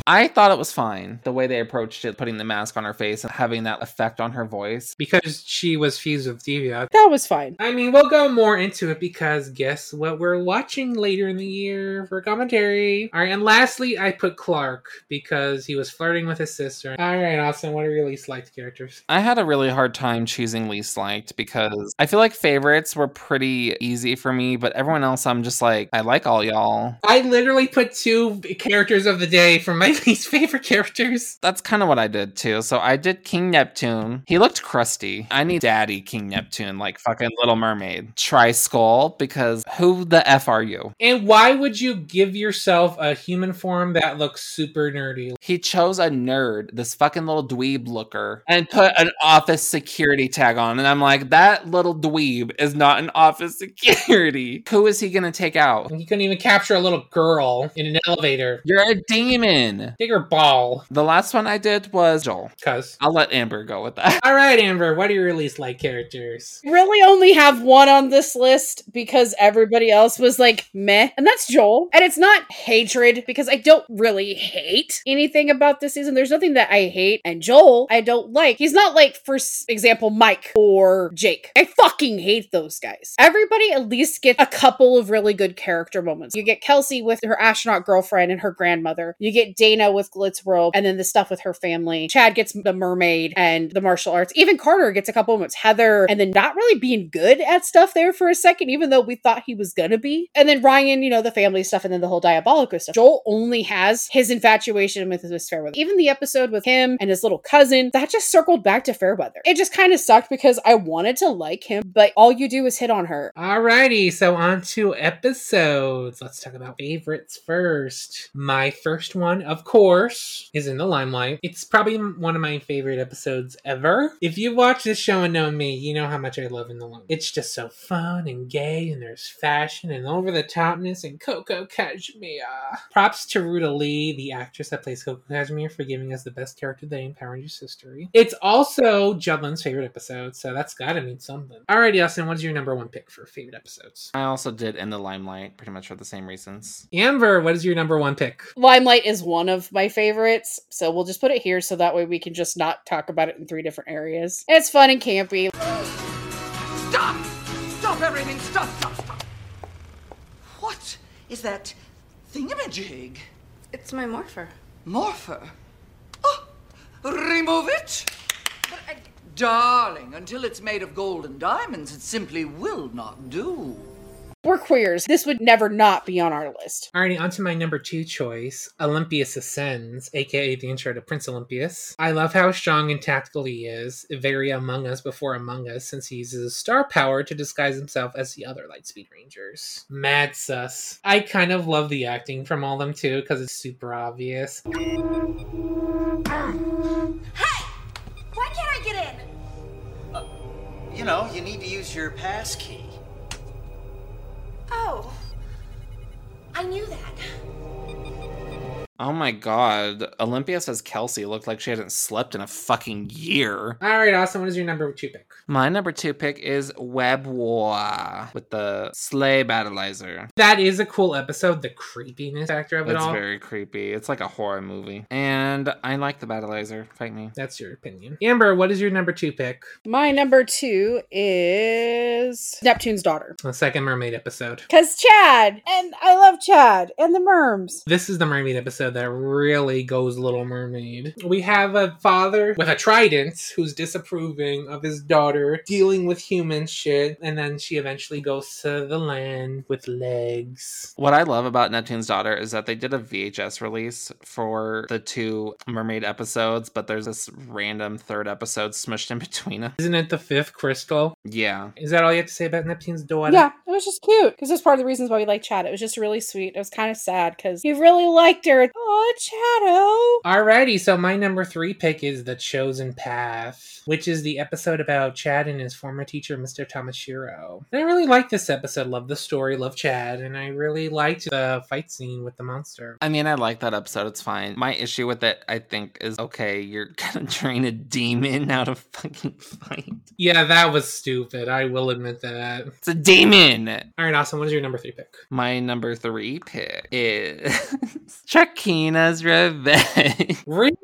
I thought it was fine, the way they approached it, putting the mask on her face and having that effect on her voice. Because she was fused with Devia. That was fine. I mean, we'll go more into it because guess what we're watching later in the year for commentary. All right, and lastly, I put Clark because he was flirting with his sister. All right, Austin, what are your least liked characters? I had a really hard time choosing least liked because I feel like favorites were pretty easy for me, but everyone else, I'm just like, I like all y'all. I literally put 2 characters of the day from my least favorite characters. That's kind of what I did too. So I did King Neptune. He looked crusty. I need daddy King Neptune, like fucking Little Mermaid. Tri-Skull, because who the F are you? And why would you give yourself a human form that looks super nerdy? He chose a nerd, this fucking little dweeb looker, and put an office security tag on. And I'm like, that little dweeb is not an office security. Who is he gonna take out? He couldn't even capture a little girl in an elevator. You're a demon. Bigger ball. The last one I did was Joel. Cuz. I'll let Amber go with that. All right, Amber, what are your least liked characters? Really only have one on this list because everybody else was like, meh. And that's Joel. And it's not hatred because I don't really hate anything about this season. There's nothing that I hate. And Joel, I don't like. He's not like, for example, Mike or Jake. I fucking hate those guys. Everybody at least gets a couple of really good character moments. You get Kelsey with her astronaut girlfriend and her grandmother. You get Dave Dana with Glitz World, and then the stuff with her family. Chad gets the mermaid and the martial arts. Even Carter gets a couple moments. Heather, and then not really being good at stuff there for a second, even though we thought he was gonna be. And then Ryan, you know, the family stuff, and then the whole Diabolico stuff. Joel only has his infatuation with Miss Fairweather. Even the episode with him and his little cousin, that just circled back to Fairweather. It just kind of sucked because I wanted to like him, but all you do is hit on her. Alrighty, so on to episodes. Let's talk about favorites first. My first one, of course, is In the Limelight. It's probably one of my favorite episodes ever. If you watch this show and know me, you know how much I love In the Limelight. It's just so fun and gay, and there's fashion and over-the-topness and Coco Cashmere. Props to Ruta Lee, the actress that plays Coco Cashmere, for giving us the best character today in Power Rangers history. It's also Judlin's favorite episode, so that's gotta mean something. Alright, Austin, what's your number one pick for favorite episodes? I also did In the Limelight, pretty much for the same reasons. Amber, what is your number one pick? Limelight is one of my favorites, so we'll just put it here so that way we can just not talk about it in three different areas. It's fun and campy. Stop! Stop everything! Stop! Stop! Stop! What is that thingamajig? It's my morpher. Morpher? Oh! Remove it! But darling, until it's made of gold and diamonds, it simply will not do. We're queers. This would never not be on our list. Alrighty, on to my number two choice, Olympius Ascends, aka the intro to Prince Olympius. I love how strong and tactical he is, very Among Us before Among Us, since he uses star power to disguise himself as the other Lightspeed Rangers. Mad sus. I kind of love the acting from all them too, because it's super obvious. Hey! Why can't I get in? You know, you need to use your pass key. Oh, I knew that. Oh my god. Olympia says Kelsey looked like she hadn't slept in a fucking year. Alright, Austin, what is your number two pick? My number two pick is Web War with the Sleigh Battleizer. That is a cool episode, the creepiness factor of it all. It's very creepy. It's like a horror movie. And I like the Battleizer. Fight me. That's your opinion. Amber, what is your number two pick? My number two is Neptune's Daughter. The second mermaid episode. Because Chad! And I love Chad! And the merms. This is the mermaid episode that really goes Little Mermaid. We have a father with a trident who's disapproving of his daughter dealing with human shit, and then she eventually goes to the land with legs. What I love about Neptune's Daughter is that they did a VHS release for the two mermaid episodes, but there's this random third episode smushed in between them. Isn't it the fifth crystal? Yeah. Is that all you have to say about Neptune's Daughter? Yeah, it was just cute, because that's part of the reasons why we like Chad. It was just really sweet. It was kind of sad, because he really liked her. Oh, Chado. Alrighty, so my number three pick is The Chosen Path, which is the episode about Chad and his former teacher, Mr. Tamashiro. And I really liked this episode. Love the story, love Chad, and I really liked the fight scene with the monster. I mean, I like that episode. It's fine. My issue with it, I think, is okay, you're gonna train a demon how to fucking fight. Yeah, that was stupid. I will admit that. It's a demon! Alright, Austin, what is your number three pick? My number three pick is... Trakeena's Revenge. Really?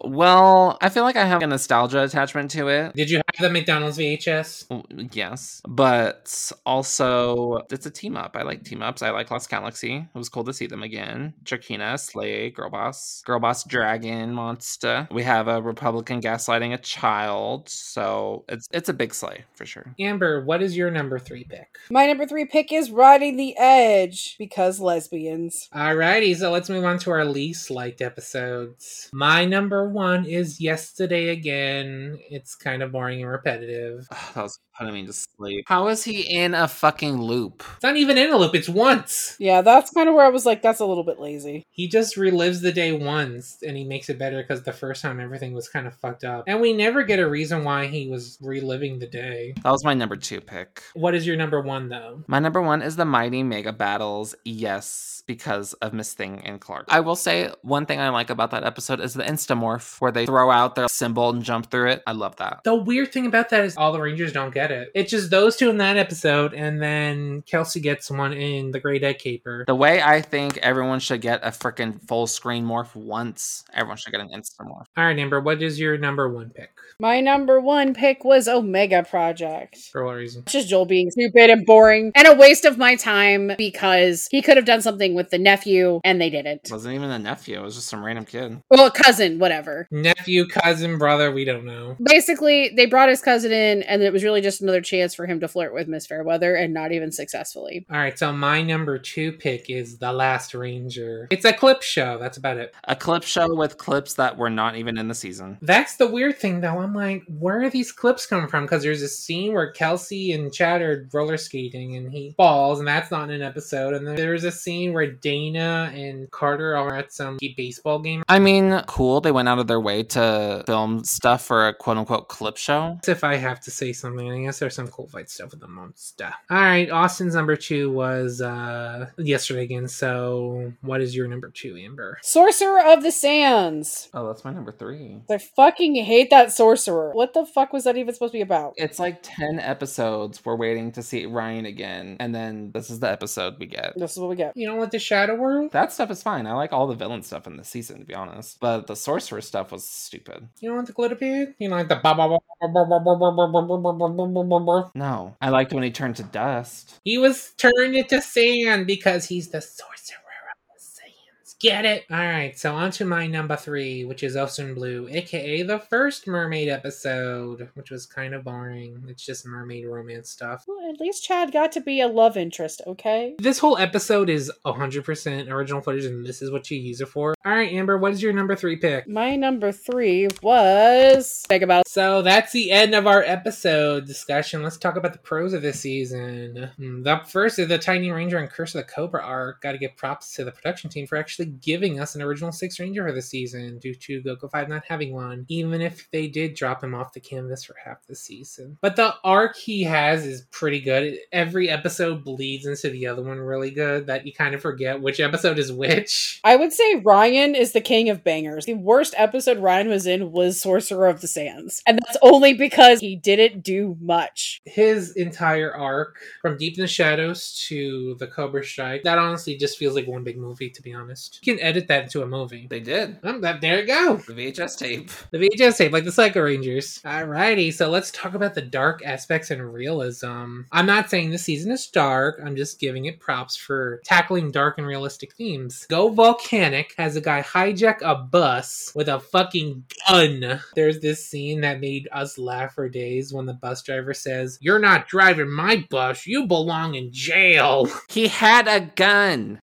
Well, I feel like I have a nostalgia attachment to it. Did you have the McDonald's VHS? Yes, but also it's a team up. I like team ups. I like Lost Galaxy. It was cool to see them again. Trakeena, Slay, Girl Boss, Dragon, Monster. We have a Republican gaslighting a child, so it's a big slay for sure. Amber, what is your number three pick? My number three pick is Riding the Edge because lesbians. Alrighty, so let's move on to our least liked episodes. My number one is Yesterday Again. It's kind of boring and repetitive. Oh, that was putting me to sleep. How is he in a fucking loop? It's not even in a loop. It's once. Yeah, that's kind of where I was like, that's a little bit lazy. He just relives the day once and he makes it better because the first time everything was kind of fucked up. And we never get a reason why he was reliving the day. That was my number two pick. What is your number one though? My number one is the Mighty Mega Battles. Yes, because of Miss Thing and Clark. I will say one thing I like about that episode is the Instamorph where they throw out their symbol and jump through it. I love that. The weird thing about that is all the Rangers don't get get it. It's just those two in that episode, and then Kelsey gets one in The Great Egg Caper. The way I think everyone should get a freaking full screen morph once, everyone should get an instant morph. All right, Amber, what is your number one pick? My number one pick was Omega Project. For what reason? It's just Joel being stupid and boring and a waste of my time because he could have done something with the nephew and they didn't. It wasn't even a nephew. It was just some random kid. Well, cousin, whatever. Nephew, cousin, brother, we don't know. Basically, they brought his cousin in and it was really just another chance for him to flirt with Miss Fairweather and not even successfully. All right, so my number two pick is The Last Ranger. It's a clip show. That's about it. A clip show with clips that were not even in the season. That's the weird thing, though. I'm like, where are these clips coming from? Because there's a scene where Kelsey and Chad are roller skating and he falls, and that's not in an episode. And there's a scene where Dana and Carter are at some baseball game. I mean, cool. They went out of their way to film stuff for a quote-unquote clip show. If I have to say something, I guess there's some cool fight stuff with the monster. All right, Austin's number two was yesterday again. So what is your number two, Amber? Sorcerer of the Sands. Oh, that's my number three. I fucking hate that sorcerer. What the fuck was that even supposed to be about? It's like 10 episodes. We're waiting to see Ryan again. And then this is the episode we get. This is what we get. You know what? The Shadow World? That stuff is fine. I like all the villain stuff in this season, to be honest. But the sorcerer stuff was stupid. You don't want the glitter pig? You know, like the ba ba ba ba ba ba ba ba ba ba ba. No. I liked when he turned to dust. He was turned into sand because he's the sorcerer. Get it? All right, so on to my number three, which is Ocean Blue, aka the first mermaid episode, which was kind of boring. It's just mermaid romance stuff. Well, at least Chad got to be a love interest, okay? This whole episode is 100% original footage, and this is what you use it for. All right, Amber, what is your number three pick? My number three was... Think about it. So that's the end of our episode discussion. Let's talk about the pros of this season. The first is the Tiny Ranger and Curse of the Cobra arc. Got to give props to the production team for actually giving us an original six ranger for the season due to Goku 5 not having one, even if they did drop him off the canvas for half the season. But the arc he has is pretty good. Every episode bleeds into the other one really good that you kind of forget which episode is which. I would say Ryan is the king of bangers. The worst episode Ryan was in was Sorcerer of the Sands, and that's only because he didn't do much. His entire arc from Deep in the Shadows to the Cobra Strike, that honestly just feels like one big movie, to be honest. You can edit that into a movie. They did. There you go. The VHS tape. The VHS tape, like the Psycho Rangers. Alrighty, so let's talk about the dark aspects and realism. I'm not saying this season is dark. I'm just giving it props for tackling dark and realistic themes. Go Volcanic has a guy hijack a bus with a fucking gun. There's this scene that made us laugh for days when the bus driver says, "You're not driving my bus. You belong in jail." He had a gun.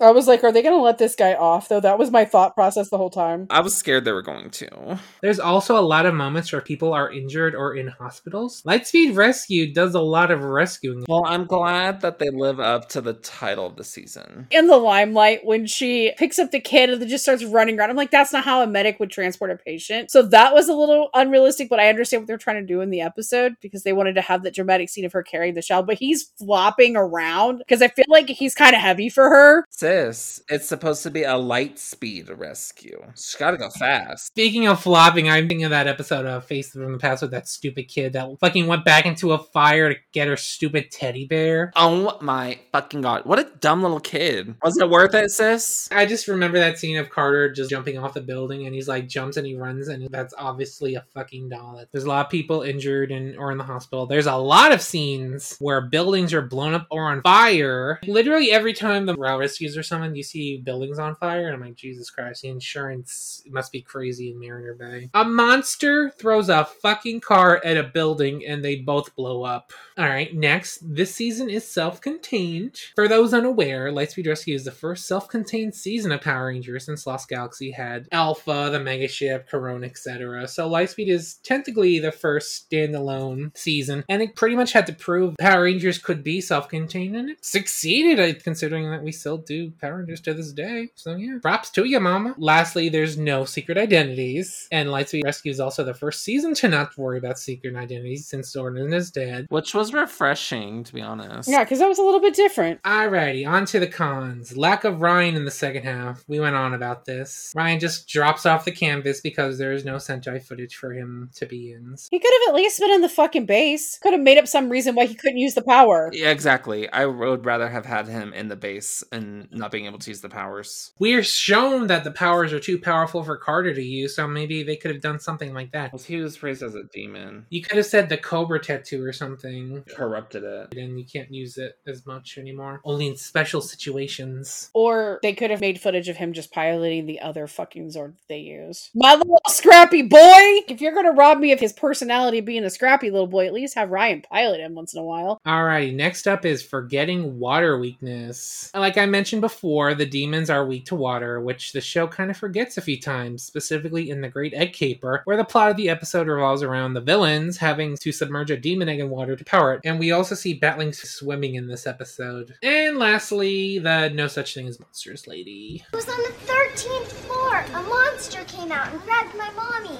I was like, are they going to let this guy off, though? That was my thought process the whole time. I was scared they were going to. There's also a lot of moments where people are injured or in hospitals. Lightspeed Rescue does a lot of rescuing. Well, I'm glad that they live up to the title of the season. In the limelight, when she picks up the kid and just starts running around, I'm like, that's not how a medic would transport a patient. So that was a little unrealistic, but I understand what they're trying to do in the episode because they wanted to have that dramatic scene of her carrying the child, but he's flopping around because I feel like he's kind of heavy for her. Sis, it's supposed to be a light speed rescue. She's gotta go fast. Speaking of flopping, I'm thinking of that episode of Face from the Past with that stupid kid that fucking went back into a fire to get her stupid teddy bear. Oh my fucking god. What a dumb little kid. Was it worth it, sis? I just remember that scene of Carter just jumping off the building and he's like jumps and he runs, and that's obviously a fucking doll. There's a lot of people injured or in the hospital. There's a lot of scenes where buildings are blown up or on fire. Literally every time the route rescue or something, you see buildings on fire, and I'm like, Jesus Christ, the insurance must be crazy in Mariner Bay. A monster throws a fucking car at a building, and they both blow up. Alright, next, this season is self-contained. For those unaware, Lightspeed Rescue is the first self-contained season of Power Rangers since Lost Galaxy had Alpha, the Megaship, Corona, etc. So Lightspeed is technically the first standalone season, and it pretty much had to prove Power Rangers could be self-contained, and it succeeded, considering that we still do Power Rangers to this day. So yeah, props to you, mama. Lastly, there's no secret identities, and Lightspeed Rescue is also the first season to not worry about secret identities since children and his dad. Which was refreshing, to be honest. Yeah, because that was a little bit different. Alrighty, on to the cons. Lack of Ryan in the second half. We went on about this. Ryan just drops off the canvas because there is no Sentai footage for him to be in. He could have at least been in the fucking base. Could have made up some reason why he couldn't use the power. Yeah, exactly. I would rather have had him in the base and not being able to use the powers. We're shown that the powers are too powerful for Carter to use, so maybe they could have done something like that. Well, he was raised as a demon. You could have said the Cobra tattoo or something. Corrupted it. And you can't use it as much anymore. Only in special situations. Or they could have made footage of him just piloting the other fucking Zord that they use. My little scrappy boy! If you're gonna rob me of his personality being a scrappy little boy, at least have Ryan pilot him once in a while. Alrighty, next up is forgetting water weakness. Like I mentioned before, the demons are weak to water, which the show kind of forgets a few times, specifically in The Great Egg Caper, where the plot of the episode revolves around the villains having to submerge a demon egg in water to power it. And we also see Batlings swimming in this episode. And lastly, the No Such Thing as Monsters lady. It was on the 13th floor. A monster came out and grabbed my mommy.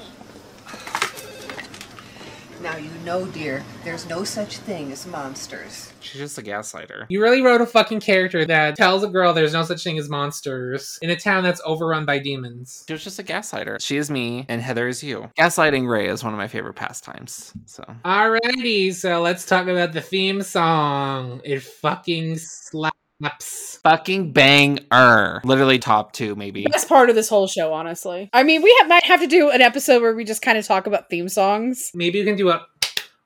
Now you know, dear, there's no such thing as monsters. She's just a gaslighter. You really wrote a fucking character that tells a girl there's no such thing as monsters in a town that's overrun by demons. She was just a gaslighter. She is me, and Heather is you. Gaslighting Ray is one of my favorite pastimes, so. Alrighty, so let's talk about the theme song. It fucking slaps. Ups. Fucking banger. Literally top two, maybe. Best part of this whole show, honestly. I mean, we might have to do an episode where we just kind of talk about theme songs. Maybe we can do a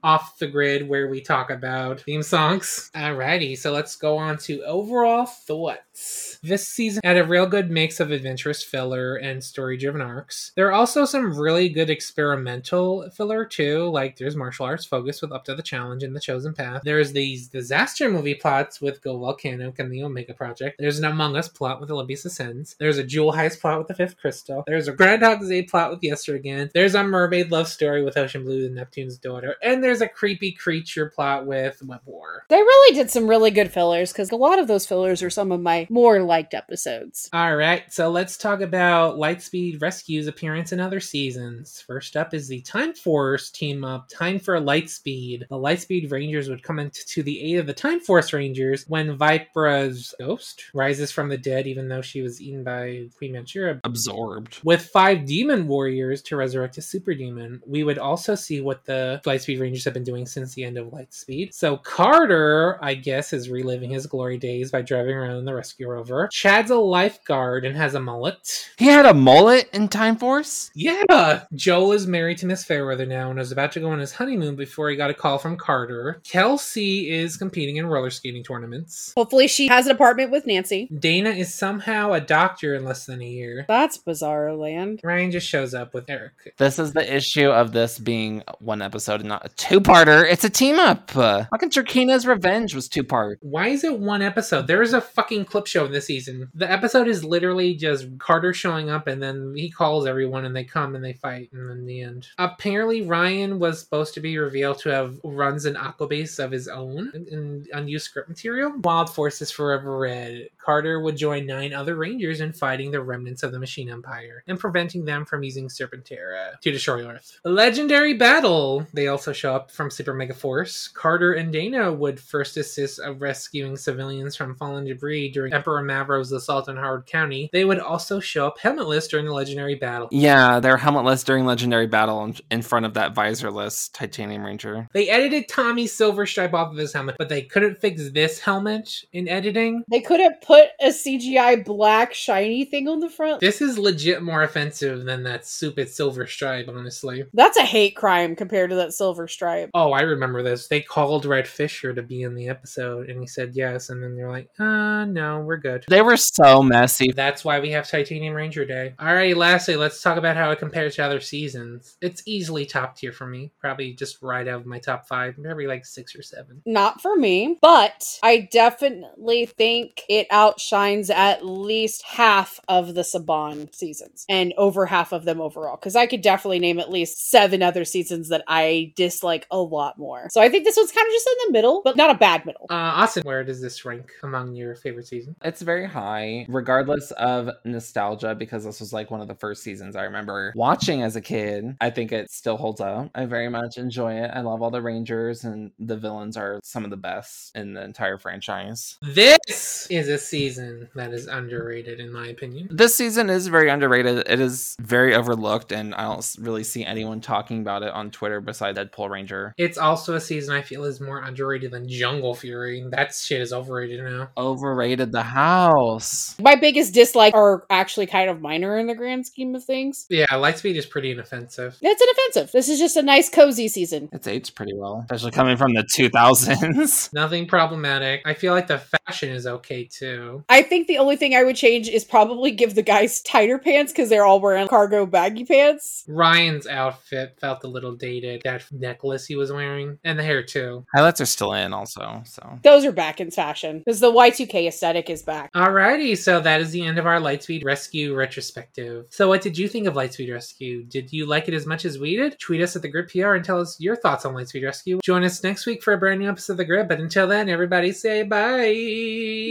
off the grid where we talk about theme songs. Alrighty, so let's go on to overall thoughts. This season had a real good mix of adventurous filler and story-driven arcs. There are also some really good experimental filler too, like there's martial arts focused with Up to the Challenge and The Chosen Path. There's these disaster movie plots with Go Volcanic and The Omega Project. There's an Among Us plot with Olympus Ascends. There's a Jewel Heist plot with The Fifth Crystal. There's a Groundhog's Day plot with Yester Again. There's a mermaid love story with Ocean Blue and Neptune's daughter. And there's a creepy creature plot with Web War. They really did some really good fillers, because a lot of those fillers are some of my more liked episodes. Alright, so let's talk about Lightspeed Rescue's appearance in other seasons. First up is the Time Force team-up, Time for Lightspeed. The Lightspeed Rangers would come to the aid of the Time Force Rangers when Vypra's ghost rises from the dead, even though she was eaten by Queen Bansheera. Absorbed. With 5 demon warriors to resurrect a super demon. We would also see what the Lightspeed Rangers have been doing since the end of Lightspeed. So Carter, I guess, is reliving his glory days by driving around in the Rescue Rover. Chad's a lifeguard and has a mullet. He had a mullet in Time Force? Yeah! Joel is married to Miss Fairweather now and was about to go on his honeymoon before he got a call from Carter. Kelsey is competing in roller skating tournaments. Hopefully she has an apartment with Nancy. Dana is somehow a doctor in less than a year. That's bizarre land. Ryan just shows up with Eric. This is the issue of this being one episode and not a two-parter. It's a team-up. Fucking Trakeena's Revenge was two-part. Why is it one episode? There is a fucking clip show in this season. The episode is literally just Carter showing up and then he calls everyone and they come and they fight and then the end. Apparently Ryan was supposed to be revealed to have runs an aqua base of his own in unused script material. Wild Force is Forever Red. Carter would join 9 other Rangers in fighting the remnants of the Machine Empire and preventing them from using Serpentera to destroy Earth. A legendary battle! They also show up from Super Mega Force. Carter and Dana would first assist of rescuing civilians from fallen debris during Emperor Mavro's assault on Howard County. They would also show up helmetless during the Legendary Battle. Yeah, they're helmetless during Legendary Battle in front of that visorless Titanium Ranger. They edited Tommy's silver stripe off of his helmet, but they couldn't fix this helmet in editing. They couldn't put a CGI black shiny thing on the front. This is legit more offensive than that stupid silver stripe, honestly. That's a hate crime compared to that silver stripe. Oh, I remember this. They called Red Fisher to be in the episode and he said yes, and then they're like, no, we're good. They were so messy. That's why we have Titanium Ranger Day. Alright, lastly, let's talk about how it compares to other seasons. It's easily top tier for me. Probably just right out of my top 5, probably like 6 or 7. Not for me, but I definitely think it outshines at least half of the Saban seasons and over half of them overall, because I could definitely name at least 7 other seasons that I dislike like a lot more. So I think this one's kind of just in the middle, but not a bad middle. Austin, where does this rank among your favorite seasons? It's very high, regardless of nostalgia, because this was like one of the first seasons I remember watching as a kid. I think it still holds up. I very much enjoy it. I love all the Rangers, and the villains are some of the best in the entire franchise. This is a season that is underrated, in my opinion. This season is very underrated. It is very overlooked, and I don't really see anyone talking about it on Twitter besides Deadpool Ranger. It's also a season I feel is more underrated than Jungle Fury. That shit is overrated now. Overrated the house. My biggest dislikes are actually kind of minor in the grand scheme of things. Yeah, Lightspeed is pretty inoffensive. It's inoffensive. This is just a nice, cozy season. It's aged pretty well, especially coming from the 2000s. Nothing problematic. I feel like the fashion is okay too. I think the only thing I would change is probably give the guys tighter pants because they're all wearing cargo baggy pants. Ryan's outfit felt a little dated. That necklace he was wearing and the hair too. Highlights are still in also, so. Those are back in fashion because the Y2K aesthetic is back. Alrighty, so that is the end of our Lightspeed Rescue retrospective. So what did you think of Lightspeed Rescue? Did you like it as much as we did? Tweet us at The Grip PR and tell us your thoughts on Lightspeed Rescue. Join us next week for a brand new episode of The Grip, but until then, everybody say bye.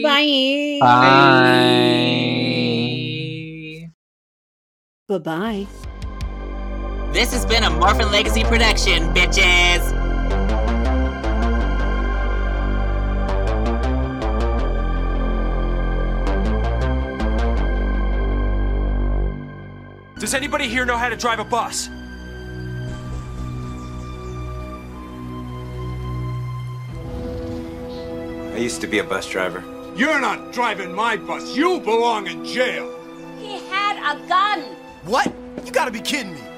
Bye. Bye. Bye-bye. This has been a Morphin Legacy production, bitches. Does anybody here know how to drive a bus? I used to be a bus driver. You're not driving my bus. You belong in jail. He had a gun. What? You gotta be kidding me.